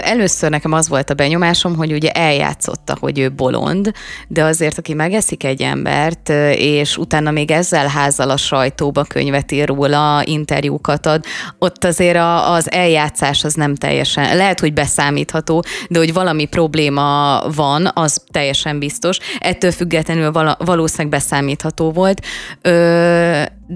Először nekem az volt a benyomásom, hogy ugye eljátszotta, hogy ő bolond, de azért, aki megeszik egy embert, és utána még ezzel házal a sajtóba, könyvet ír róla, interjúkat ad, ott azért az eljátszás az nem teljesen, lehet, hogy beszámítható, de hogy valami probléma van, az teljesen biztos. Ettől függetlenül valószínűleg beszámítható volt,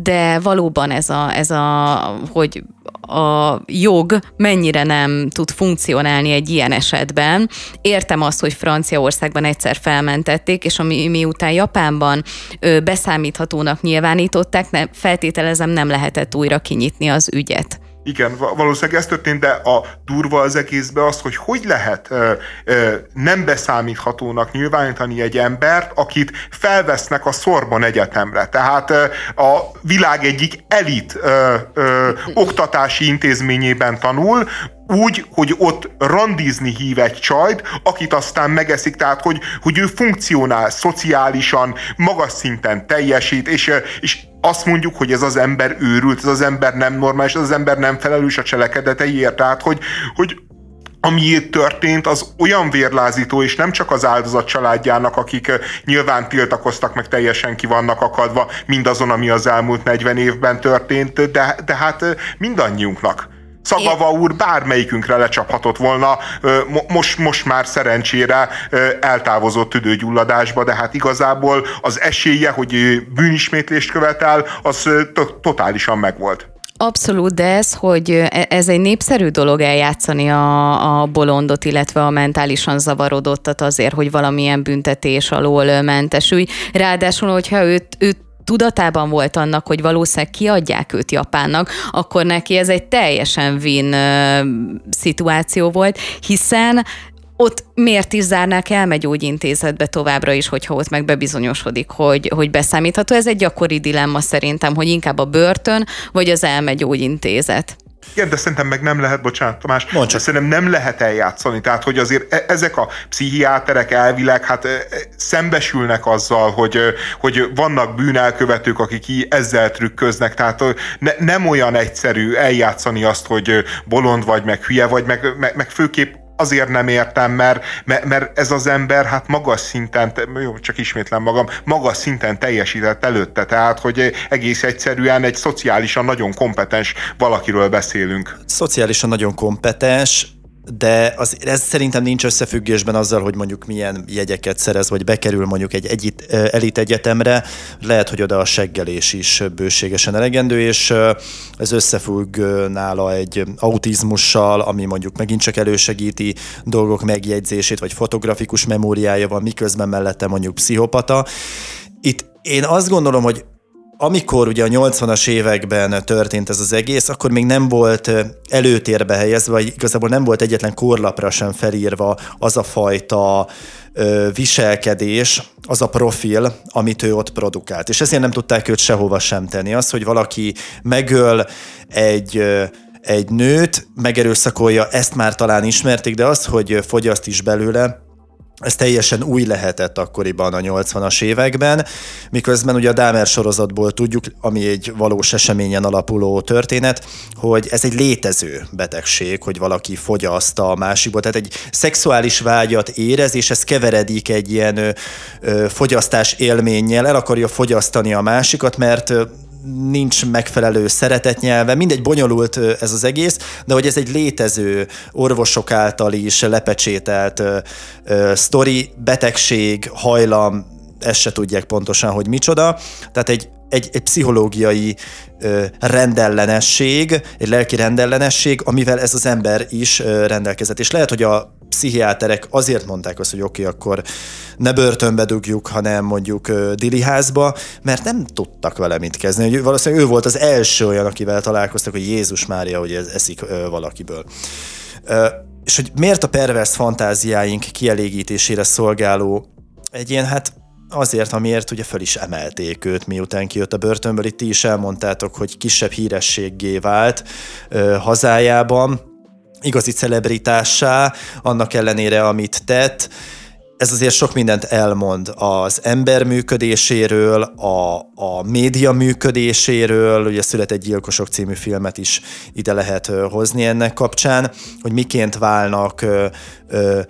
de valóban ez a, ez a hogy a jog mennyire nem tud funkcionálni egy ilyen esetben. Értem azt, hogy Franciaországban egyszer felmentették, és ami, miután Japánban ö, beszámíthatónak nyilvánították, nem, feltételezem nem lehetett újra kinyitni az ügyet. Igen, valószínűleg ez történt, de a durva az egészben az, hogy hogy lehet ö, ö, nem beszámíthatónak nyilvánítani egy embert, akit felvesznek a Sorbonne Egyetemre. Tehát ö, a világ egyik elit ö, ö, oktatási intézményében tanul, úgy, hogy ott randizni hív egy csajt, akit aztán megeszik, tehát hogy, hogy ő funkcionál, szociálisan, magas szinten teljesít, és, és azt mondjuk, hogy ez az ember őrült, ez az ember nem normális, ez az ember nem felelős a cselekedeteiért, tehát hogy, hogy ami itt történt, az olyan vérlázító, és nem csak az áldozat családjának, akik nyilván tiltakoztak, meg teljesen ki vannak akadva mindazon, ami az elmúlt negyven évben történt, de, de hát mindannyiunknak. Szagava úr bármelyikünkre lecsaphatott volna, most, most már szerencsére eltávozott tüdőgyulladásba, de hát igazából az esélye, hogy bűnismétlést követel, az totálisan megvolt. Abszolút, de ez, hogy ez egy népszerű dolog eljátszani a, a bolondot, illetve a mentálisan zavarodottat azért, hogy valamilyen büntetés alól mentesülj. Ráadásul, hogyha őt, őt tudatában volt annak, hogy valószínűleg kiadják őt Japánnak, akkor neki ez egy teljesen win szituáció volt, hiszen ott miért is zárnák elmegyógyintézetbe továbbra is, hogyha ott meg bebizonyosodik, hogy, hogy beszámítható. Ez egy gyakori dilemma szerintem, hogy inkább a börtön, vagy az elmegyógyintézet. Igen, de szerintem meg nem lehet, bocsánat Tamás, de szerintem nem lehet eljátszani, tehát hogy azért e- ezek a pszichiáterek elvileg hát e- szembesülnek azzal, hogy, hogy vannak bűnelkövetők, akik ezzel trükköznek, tehát ne- nem olyan egyszerű eljátszani azt, hogy bolond vagy, meg hülye vagy, meg, meg-, meg főképp azért nem értem, mert, mert ez az ember hát magas szinten, jó, csak ismétlem magam, magas szinten teljesített előtte, tehát hogy egész egyszerűen egy szociálisan nagyon kompetens valakiről beszélünk. Szociálisan nagyon kompetens, de az, ez szerintem nincs összefüggésben azzal, hogy mondjuk milyen jegyeket szerez, vagy bekerül mondjuk egy egyit, elit egyetemre, lehet, hogy oda a seggelés is bőségesen elegendő, és ez összefügg nála egy autizmussal, ami mondjuk megint csak elősegíti dolgok megjegyzését, vagy fotografikus memóriája van, miközben mellette mondjuk pszichopata. Itt én azt gondolom, hogy amikor ugye a nyolcvanas években történt ez az egész, akkor még nem volt előtérbe helyezve, vagy igazából nem volt egyetlen korlapra sem felírva az a fajta ö, viselkedés, az a profil, amit ő ott produkált. És ezért nem tudták őt sehova sem tenni. Az, hogy valaki megöl egy... Ö, egy nőt, megerőszakolja, ezt már talán ismerték, de az, hogy fogyaszt is belőle, ez teljesen új lehetett akkoriban a nyolcvanas években, miközben ugye a Dahmer sorozatból tudjuk, ami egy valós eseményen alapuló történet, hogy ez egy létező betegség, hogy valaki fogyaszt a másikból, tehát egy szexuális vágyat érez, és ez keveredik egy ilyen fogyasztás élménnyel, el akarja fogyasztani a másikat, mert nincs megfelelő szeretetnyelve, mindegy, bonyolult ez az egész, de hogy ez egy létező, orvosok által is lepecsételt uh, sztori, betegség, hajlam, ezt se tudják pontosan, hogy micsoda. Tehát egy, egy, egy pszichológiai uh, rendellenesség, egy lelki rendellenesség, amivel ez az ember is uh, rendelkezett. És lehet, hogy a pszichiáterek azért mondták azt, hogy oké, okay, akkor ne börtönbe dugjuk, hanem mondjuk diliházba, mert nem tudtak vele mit kezdeni. Valószínűleg ő volt az első olyan, akivel találkoztak, hogy Jézus Mária, hogy ez eszik valakiből. És hogy miért a pervers fantáziáink kielégítésére szolgáló egy ilyen, hát azért, amiért ugye föl is emelték őt, miután kijött a börtönből. Itt ti is elmondtátok, hogy kisebb hírességgé vált hazájában, igazi celebritássá, annak ellenére, amit tett. Ez azért sok mindent elmond az ember működéséről, a, a média működéséről, ugye Született gyilkosok című filmet is ide lehet hozni ennek kapcsán, hogy miként válnak ö, ö,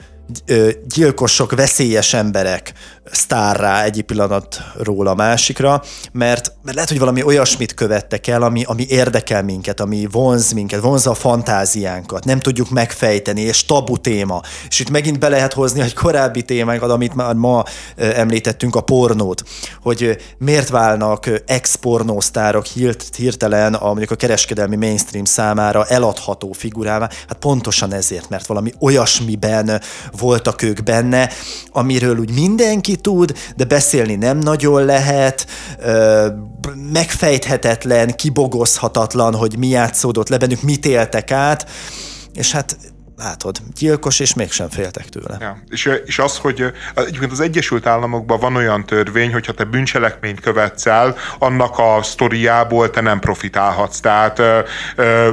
gyilkosok, veszélyes emberek sztárrá egyik pillanatról a másikra, mert, mert lehet, hogy valami olyasmit követtek el, ami, ami érdekel minket, ami vonz minket, vonzza a fantáziánkat, nem tudjuk megfejteni, és tabu téma. És itt megint be lehet hozni egy korábbi témákat, amit már ma említettünk, a pornót, hogy miért válnak ex-pornósztárok hirtelen a, mondjuk a kereskedelmi mainstream számára eladható figurává, hát pontosan ezért, mert valami olyasmiben voltak ők benne, amiről úgy mindenki tud, de beszélni nem nagyon lehet, megfejthetetlen, kibogozhatatlan, hogy mi játszódott le bennük, mit éltek át, és hát látod, gyilkos, és mégsem féltek tőle. Ja, és, és az, hogy egyébként az Egyesült Államokban van olyan törvény, hogyha te bűncselekményt követsz el, annak a sztoriából te nem profitálhatsz. Tehát, ö, ö,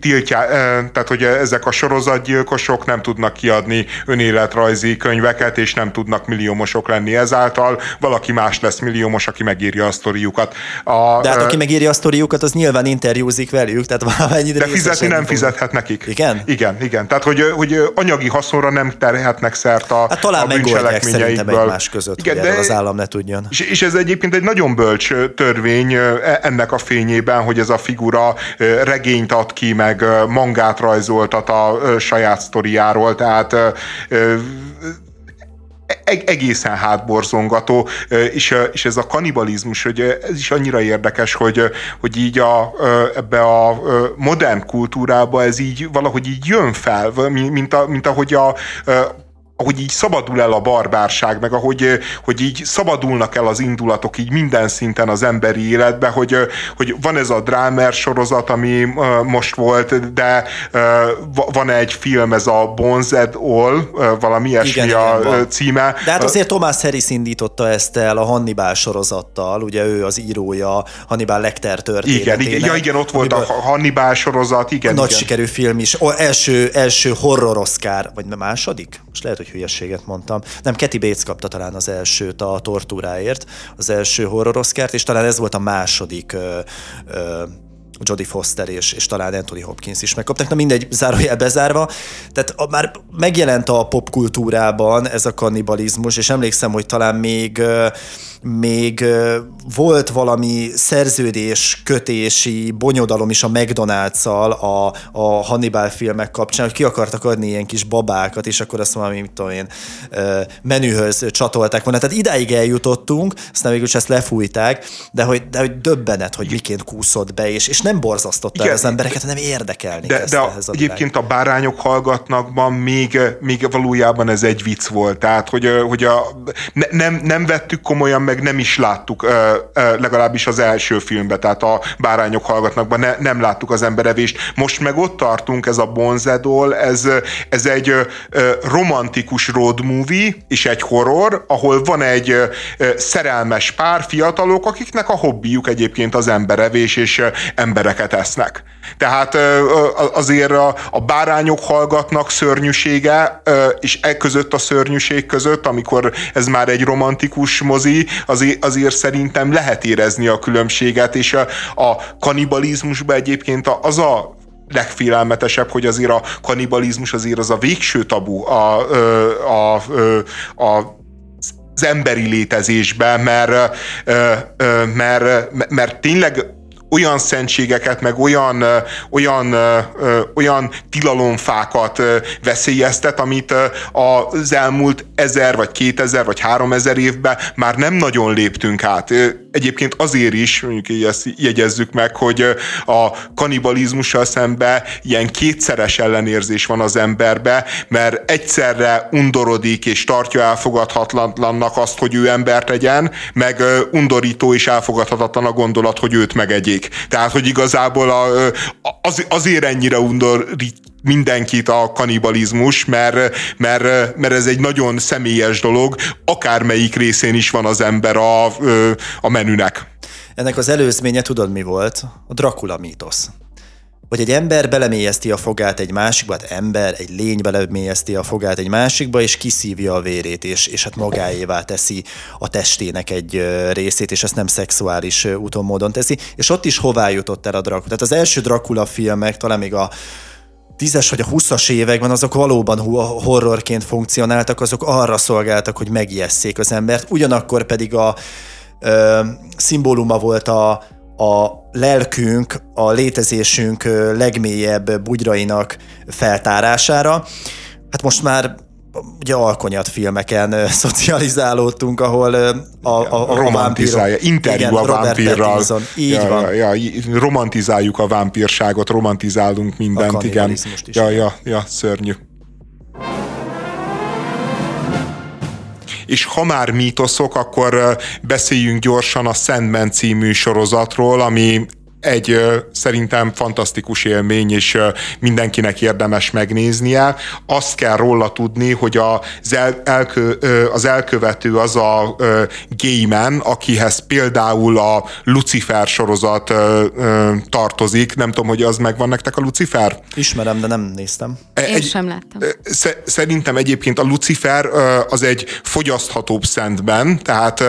tiltjá, ö, tehát hogy ezek a sorozatgyilkosok nem tudnak kiadni önéletrajzi könyveket, és nem tudnak milliómosok lenni ezáltal. Valaki más lesz milliómos, aki megírja a sztoriukat. A, de hát aki megírja a sztoriukat, az nyilván interjúzik velük, tehát valamennyire... De fizetni nem fizethet nekik. Igen? Igen, igen. Tehát, hogy, hogy anyagi haszonra nem terhetnek szert a, hát, talán a bűncselekményeikből. Egymás között, igen, hogy erről az állam ne tudjon. És, és ez egyébként egy nagyon bölcs törvény ennek a fényében, hogy ez a figura regényt ad ki, meg mangát rajzoltat a saját sztoriáról, tehát egészen hátborzongató, és, és ez a kanibalizmus, hogy ez is annyira érdekes, hogy, hogy így a, ebbe a modern kultúrába ez így valahogy így jön fel, mint, a, mint ahogy a, ahogy így szabadul el a barbárság, meg ahogy hogy így szabadulnak el az indulatok így minden szinten az emberi életbe, hogy, hogy van ez a drámer sorozat, ami most volt, de van egy film, ez a Bones et al, valami ilyesmi, igen, a igen, címe. De hát azért Thomas Harris indította ezt el a Hannibal sorozattal, ugye ő az írója Hannibal Lecter történetének. Igen, igen, ja, igen, ott volt a Hannibal sorozat. Igen, nagy igen. Sikerű film is. O, első, első horror Oscar, vagy második? Most lehet, hogy hülyességet mondtam. Nem, Kathy Bates kapta talán az elsőt a tortúráért, az első horror Oscart, és talán ez volt a második ö, ö, Jodie Foster, és, és talán Anthony Hopkins is megkapták. Na mindegy, zárójel bezárva. Tehát a, már megjelent a popkultúrában ez a kannibalizmus, és emlékszem, hogy talán még, még volt valami szerződés kötési bonyodalom is a McDonald's-szal a, a Hannibal filmek kapcsán, hogy ki akartak adni ilyen kis babákat, és akkor azt valami, mit tudom én, menühöz csatolták volna. Tehát idáig eljutottunk, aztán végül is ezt lefújták, de hogy, de hogy döbbenet, hogy miként kúszott be, és, és nem borzasztotta el az embereket, hanem érdekelni. De, de a, a egyébként a Bárányok hallgatnakban még, még valójában ez egy vicc volt. Tehát, hogy, hogy a, ne, nem, nem vettük komolyan, meg nem is láttuk, legalábbis az első filmben, tehát a Bárányok hallgatnakban ne, nem láttuk az emberevést. Most meg ott tartunk, ez a Bones et al, ez, ez egy romantikus road movie, és egy horror, ahol van egy szerelmes pár, fiatalok, akiknek a hobbijuk egyébként az emberevés, és embereket esznek. Tehát azért a, a Bárányok hallgatnak szörnyűsége, és e között a szörnyűség között, amikor ez már egy romantikus mozi, azért, azért szerintem lehet érezni a különbséget, és a, a kannibalizmusban egyébként az a legfélelmetesebb, hogy azért a kannibalizmus azért az a végső tabu a, a, a, a az emberi létezésben, mert, mert, mert tényleg olyan szentségeket, meg olyan, olyan, olyan tilalomfákat veszélyeztet, amit az elmúlt ezer, vagy kétezer, vagy háromezer évben már nem nagyon léptünk át. Egyébként azért is, mondjuk ezt jegyezzük meg, hogy a kannibalizmussal szemben ilyen kétszeres ellenérzés van az emberbe, mert egyszerre undorodik és tartja elfogadhatatlannak azt, hogy ő embert legyen, meg undorító és elfogadhatatlan a gondolat, hogy őt megegyék. Tehát, hogy igazából a, az, azért ennyire undorít mindenkit a kanibalizmus, mert, mert, mert ez egy nagyon személyes dolog, akármelyik részén is van az ember a, a menünek. Ennek az előzménye tudod mi volt? A Dracula mítosz. Hogy egy ember belemélyezti a fogát egy másikba, hát ember, egy lény belemélyezti a fogát egy másikba, és kiszívja a vérét, és, és hát magáévá teszi a testének egy részét, és ezt nem szexuális úton módon teszi. És ott is hová jutott el a Dracula? Tehát az első Dracula filmek, talán még a tízes vagy a huszas években, azok valóban horrorként funkcionáltak, azok arra szolgáltak, hogy megijesszék az embert, ugyanakkor pedig a ö, szimbóluma volt a, a lelkünk, a létezésünk legmélyebb bugyrainak feltárására. Hát most már ugye alkonyat filmeken szocializálódtunk, ahol a, a, a romantizálja, interjú a vámpírral. Így ja, van. Ja, romantizáljuk a vámpírságot, romantizálunk mindent, igen. Ja, ja, ja, szörnyű. és ha már mítoszok, akkor beszéljünk gyorsan a Sandman című sorozatról, ami egy szerintem fantasztikus élmény, és mindenkinek érdemes megnéznie. Azt kell róla tudni, hogy az, el, elkö, az elkövető az a gayman, akihez például a Lucifer sorozat tartozik. Nem tudom, hogy az megvan nektek a Lucifer? Ismerem, de nem néztem. Egy, Én sem láttam. Szerintem egyébként a Lucifer az egy fogyaszthatóbb Sandman, tehát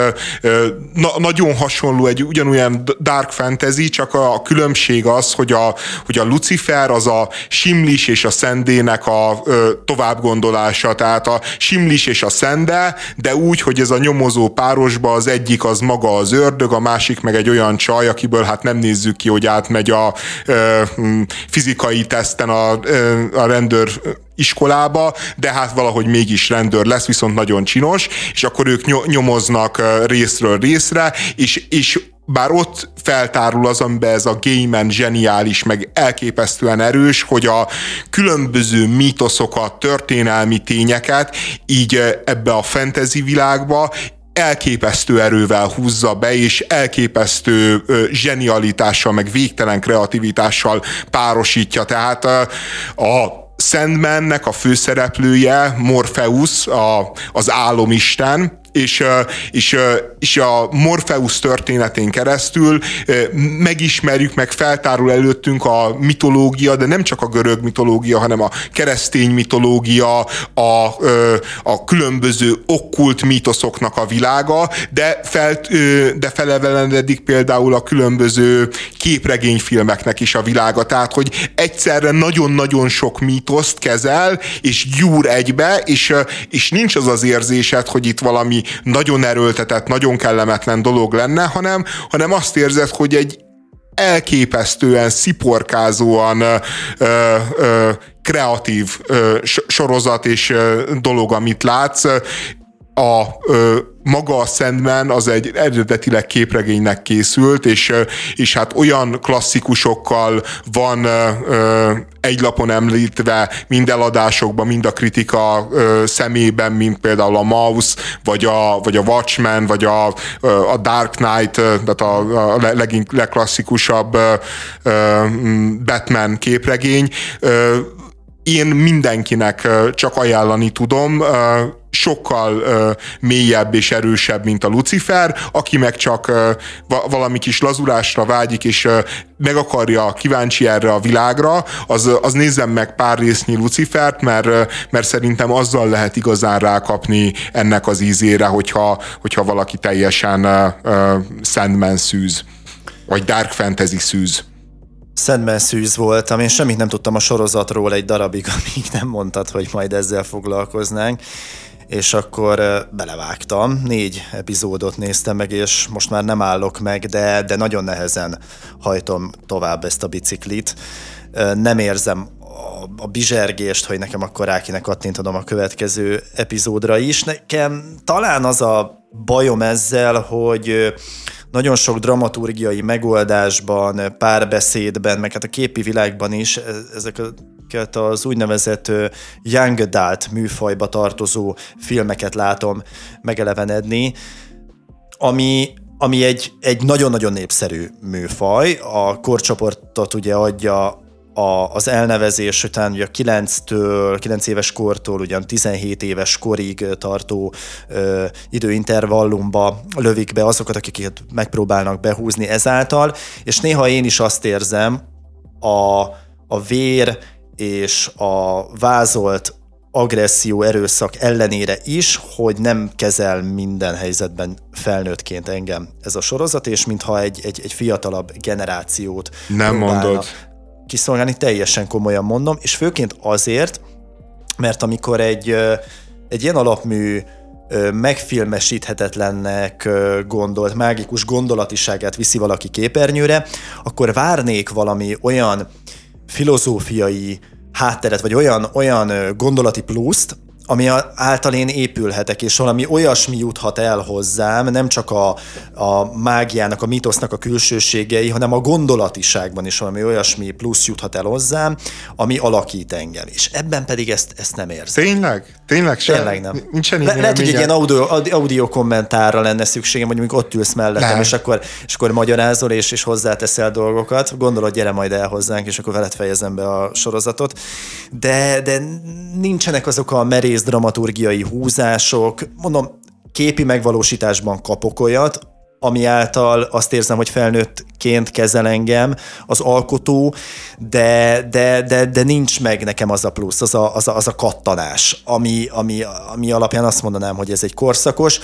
na- nagyon hasonló, egy ugyanolyan dark fantasy, csak a a különbség az, hogy a, hogy a Lucifer az a simlis és a szendének a ö, továbbgondolása, tehát a simlis és a szende, de úgy, hogy ez a nyomozó párosba az egyik az maga az ördög, a másik meg egy olyan csaj, akiből hát nem nézzük ki, hogy átmegy a ö, fizikai teszten a, ö, a rendőr iskolába, de hát valahogy mégis rendőr lesz, viszont nagyon csinos, és akkor ők nyomoznak részről részre, és, és bár ott feltárul az, amiben ez a gayman zseniális, meg elképesztően erős, hogy a különböző mítoszokat, történelmi tényeket így ebbe a fantasy világba elképesztő erővel húzza be, és elképesztő zsenialitással, meg végtelen kreativitással párosítja. Tehát a, a Sandmannek a főszereplője Morpheus, a, az álomisten, és, és, és a Morpheus történetén keresztül megismerjük, meg feltárul előttünk a mitológia, de nem csak a görög mitológia, hanem a keresztény mitológia, a, a különböző okkult mítoszoknak a világa, de, fel, de feleveledik például a különböző képregényfilmeknek is a világa. Tehát, hogy egyszerre nagyon-nagyon sok mítoszt kezel, és gyúr egybe, és, és nincs az az érzésed, hogy itt valami nagyon erőltetett, nagyon kellemetlen dolog lenne, hanem, hanem azt érzed, hogy egy elképesztően, sziporkázóan ö, ö, kreatív ö, sorozat és ö, dolog, amit látsz. A ö, maga a Sandman az egy eredetileg képregénynek készült, és, és hát olyan klasszikusokkal van ö, egy lapon említve mind eladásokban, mind a kritika ö, szemében, mint például a Mouse, vagy a, vagy a Watchmen, vagy a, a Dark Knight, tehát a, a leg, legklasszikusabb ö, ö, Batman képregény. Ö, én mindenkinek csak ajánlani tudom, ö, sokkal uh, mélyebb és erősebb, mint a Lucifer, aki meg csak uh, va- valami kis lazulásra vágyik, és uh, meg akarja, kíváncsi erre a világra, az, az nézzem meg pár résznyi Lucifert, mert, uh, mert szerintem azzal lehet igazán rákapni ennek az ízére, hogyha, hogyha valaki teljesen uh, uh, Sandman szűz, vagy Dark Fantasy szűz. Sandman szűz voltam, én semmit nem tudtam a sorozatról egy darabig, amíg nem mondtad, hogy majd ezzel foglalkoznánk. És akkor belevágtam, négy epizódot néztem meg, és most már nem állok meg, de, de nagyon nehezen hajtom tovább ezt a biciklit. Nem érzem a, a bizsergést, hogy nekem akkor rá kéne kattintodom a következő epizódra is. Nekem talán az a bajom ezzel, hogy nagyon sok dramaturgiai megoldásban, párbeszédben, meg hát a képi világban is ezek a az úgynevezett young adult műfajba tartozó filmeket látom megelevenedni, ami, ami egy, egy nagyon-nagyon népszerű műfaj. A korcsoportot ugye adja a, az elnevezés, után ugye a kilenc éves kortól ugyan tizenhét éves korig tartó ö, időintervallumba lövik be azokat, akiket megpróbálnak behúzni ezáltal, és néha én is azt érzem, a, a vér és a vázolt agresszió, erőszak ellenére is, hogy nem kezel minden helyzetben felnőttként engem ez a sorozat, és mintha egy, egy, egy fiatalabb generációt nem mondod kiszolgálni, teljesen komolyan mondom, és főként azért, mert amikor egy, egy ilyen alapmű megfilmesíthetetlennek gondolt, mágikus gondolatiságát viszi valaki képernyőre, akkor várnék valami olyan filozófiai hátteret, vagy olyan, olyan gondolati pluszt, ami által én épülhetek, és valami olyasmi juthat el hozzám, nem csak a, a mágiának, a mítosznak a külsőségei, hanem a gondolatiságban is valami olyasmi plusz juthat el hozzám, ami alakít engem. És ebben pedig ezt, ezt nem érzem. Tényleg? Tényleg sem? Tényleg nem. Nincsen így. Le, lehet, hogy egy ilyen audio, audio kommentárra lenne szükségem, hogy mondjuk ott ülsz mellettem, és akkor, és akkor magyarázol, és, és hozzáteszel dolgokat. Gondolod, gyere majd el hozzánk, és akkor veled fejezem be a sorozatot. De, de nincsenek azok a merész dramaturgiai húzások, mondom, képi megvalósításban kapok olyat, ami által azt érzem, hogy felnőttként kezel engem az alkotó, de, de, de, de nincs meg nekem az a plusz, az a, az a, az a kattanás, ami, ami, ami alapján azt mondanám, hogy ez egy korszakos,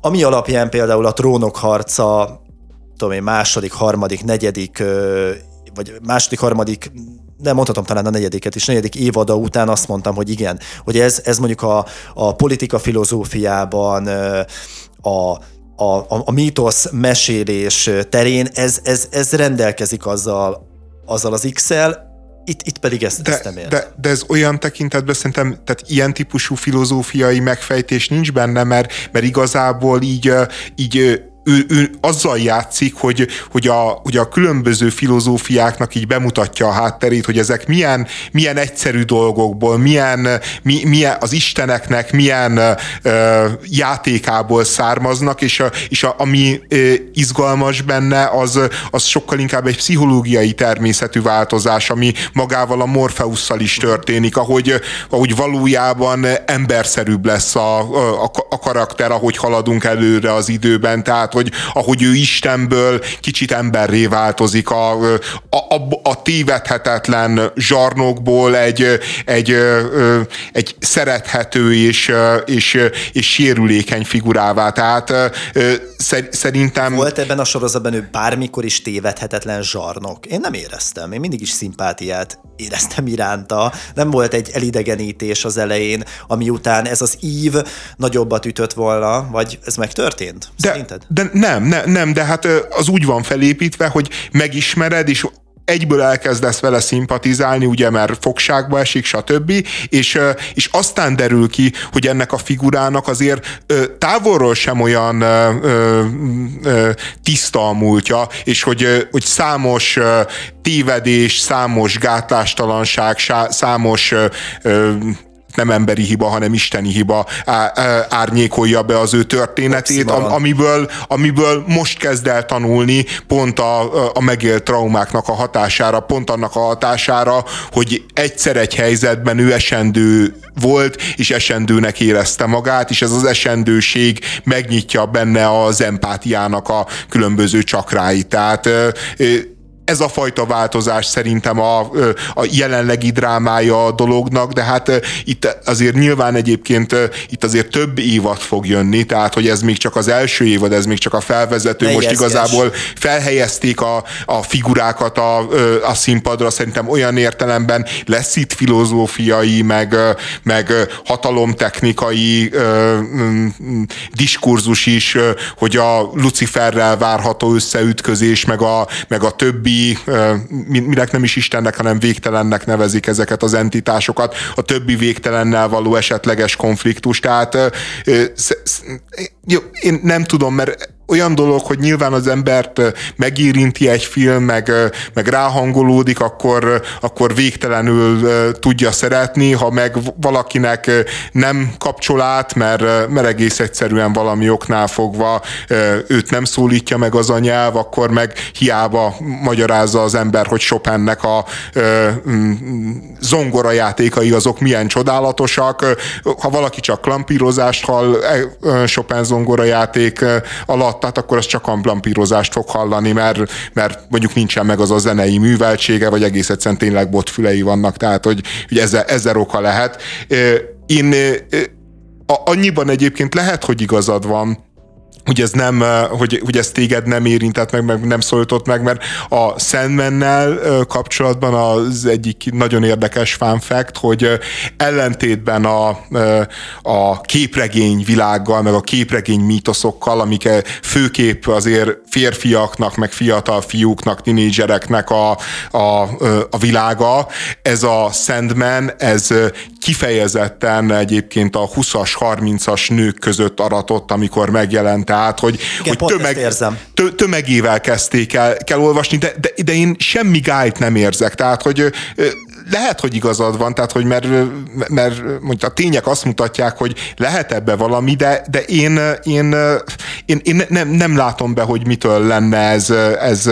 ami alapján például a Trónokharca, tudom én, második, harmadik, negyedik, vagy második, harmadik, de mondhatom talán a negyediket is, negyedik évada után azt mondtam, hogy igen, hogy ez, ez mondjuk a, a politika filozófiában, a, a, a mítosz mesélés terén, ez, ez, ez rendelkezik azzal, azzal az X-el, itt, itt pedig ezt, de, ezt nem értem. De, de ez olyan tekintetben szerintem, tehát ilyen típusú filozófiai megfejtés nincs benne, mert, mert igazából így, így Ő, ő azzal játszik, hogy, hogy, a, hogy a különböző filozófiáknak így bemutatja a hátterét, hogy ezek milyen, milyen egyszerű dolgokból, milyen, mi, milyen az isteneknek milyen ö, játékából származnak, és, a, és a, ami ö, izgalmas benne, az, az sokkal inkább egy pszichológiai természetű változás, ami magával a Morpheusszal is történik, ahogy, ahogy valójában emberszerűbb lesz a, a, a karakter, ahogy haladunk előre az időben, tehát hogy ahogy ő Istenből kicsit emberré változik, a, a, a, a tévedhetetlen zsarnokból egy, egy, egy szerethető és, és, és sérülékeny figurává. Tehát szerintem... Volt ebben a sorozatban ő bármikor is tévedhetetlen zsarnok? Én nem éreztem. Én mindig is szimpátiát éreztem iránta. Nem volt egy elidegenítés az elején, ami után ez az ív nagyobbat ütött volna, vagy ez megtörtént? Szerinted? De nem, nem, nem, de hát az úgy van felépítve, hogy megismered, és egyből elkezdesz vele szimpatizálni, ugye, mert fogságba esik, stb. És, és aztán derül ki, hogy ennek a figurának azért távolról sem olyan ö, ö, tiszta a múltja, és hogy, hogy számos tévedés, számos gátlástalanság, számos ö, nem emberi hiba, hanem isteni hiba árnyékolja be az ő történetét, amiből, amiből most kezd el tanulni pont a, a megélt traumáknak a hatására, pont annak a hatására, hogy egyszer egy helyzetben ő esendő volt, és esendőnek érezte magát, és ez az esendőség megnyitja benne az empátiának a különböző csakráit. Tehát ez a fajta változás szerintem a, a jelenlegi drámája a dolognak, de hát itt azért nyilván egyébként itt azért több évad fog jönni, tehát hogy ez még csak az első évad, ez még csak a felvezető, ne most jeszkes. Igazából felhelyezték a, a figurákat a, a színpadra, szerintem olyan értelemben lesz itt filozófiai, meg, meg hatalomtechnikai diskurzus is, hogy a Luciferrel várható összeütközés, meg a, meg a többi minek nem is Istennek, hanem végtelennek nevezik ezeket az entitásokat, a többi végtelennel való esetleges konfliktus. Tehát jó, én nem tudom, mert olyan dolog, hogy nyilván az embert megérinti egy film, meg, meg ráhangolódik, akkor, akkor végtelenül tudja szeretni, ha meg valakinek nem kapcsol át, mert, mert egész egyszerűen valami oknál fogva őt nem szólítja meg az a nyelv, akkor meg hiába magyarázza az ember, hogy Chopinnek a zongora játékai azok milyen csodálatosak. Ha valaki csak klampírozást hall Chopin zongora játék alatt, tehát akkor az csak amplampírozást fog hallani, mert, mert mondjuk nincsen meg az a zenei műveltsége, vagy egész egyszerűen tényleg botfülei vannak, tehát hogy, hogy ezer, ezer oka lehet. Én annyiban egyébként lehet, hogy igazad van, hogy ez nem, hogy, hogy ez téged nem érintett meg, meg nem szólított meg, mert a Sandmannel kapcsolatban az egyik nagyon érdekes fun fact, hogy ellentétben a, a képregény világgal, meg a képregény mítoszokkal, amik főképp azért férfiaknak, meg fiatal fiúknak, tinédzsereknek a, a, a világa, ez a Sandman, ez kifejezetten egyébként a huszas, harmincas nők között aratott, amikor megjelent. Tehát, hogy, igen, hogy tömeg, tö, tömegével kezdték el kell olvasni, de, de, de én semmi gájt nem érzek. Tehát, hogy lehet, hogy igazad van, tehát, hogy mert, mert a tények azt mutatják, hogy lehet ebbe valami, de, de én, én, én, én nem, nem látom be, hogy mitől lenne ez, ez,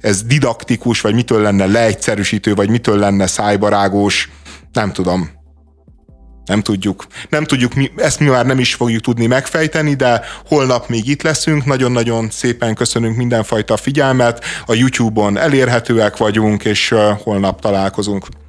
ez didaktikus, vagy mitől lenne leegyszerűsítő, vagy mitől lenne szájbarágós. Nem tudom. Nem tudjuk. Nem tudjuk, mi, ezt mi már nem is fogjuk tudni megfejteni, de holnap még itt leszünk. Nagyon-nagyon szépen köszönünk mindenfajta figyelmet. A YouTube-on elérhetőek vagyunk, és holnap találkozunk.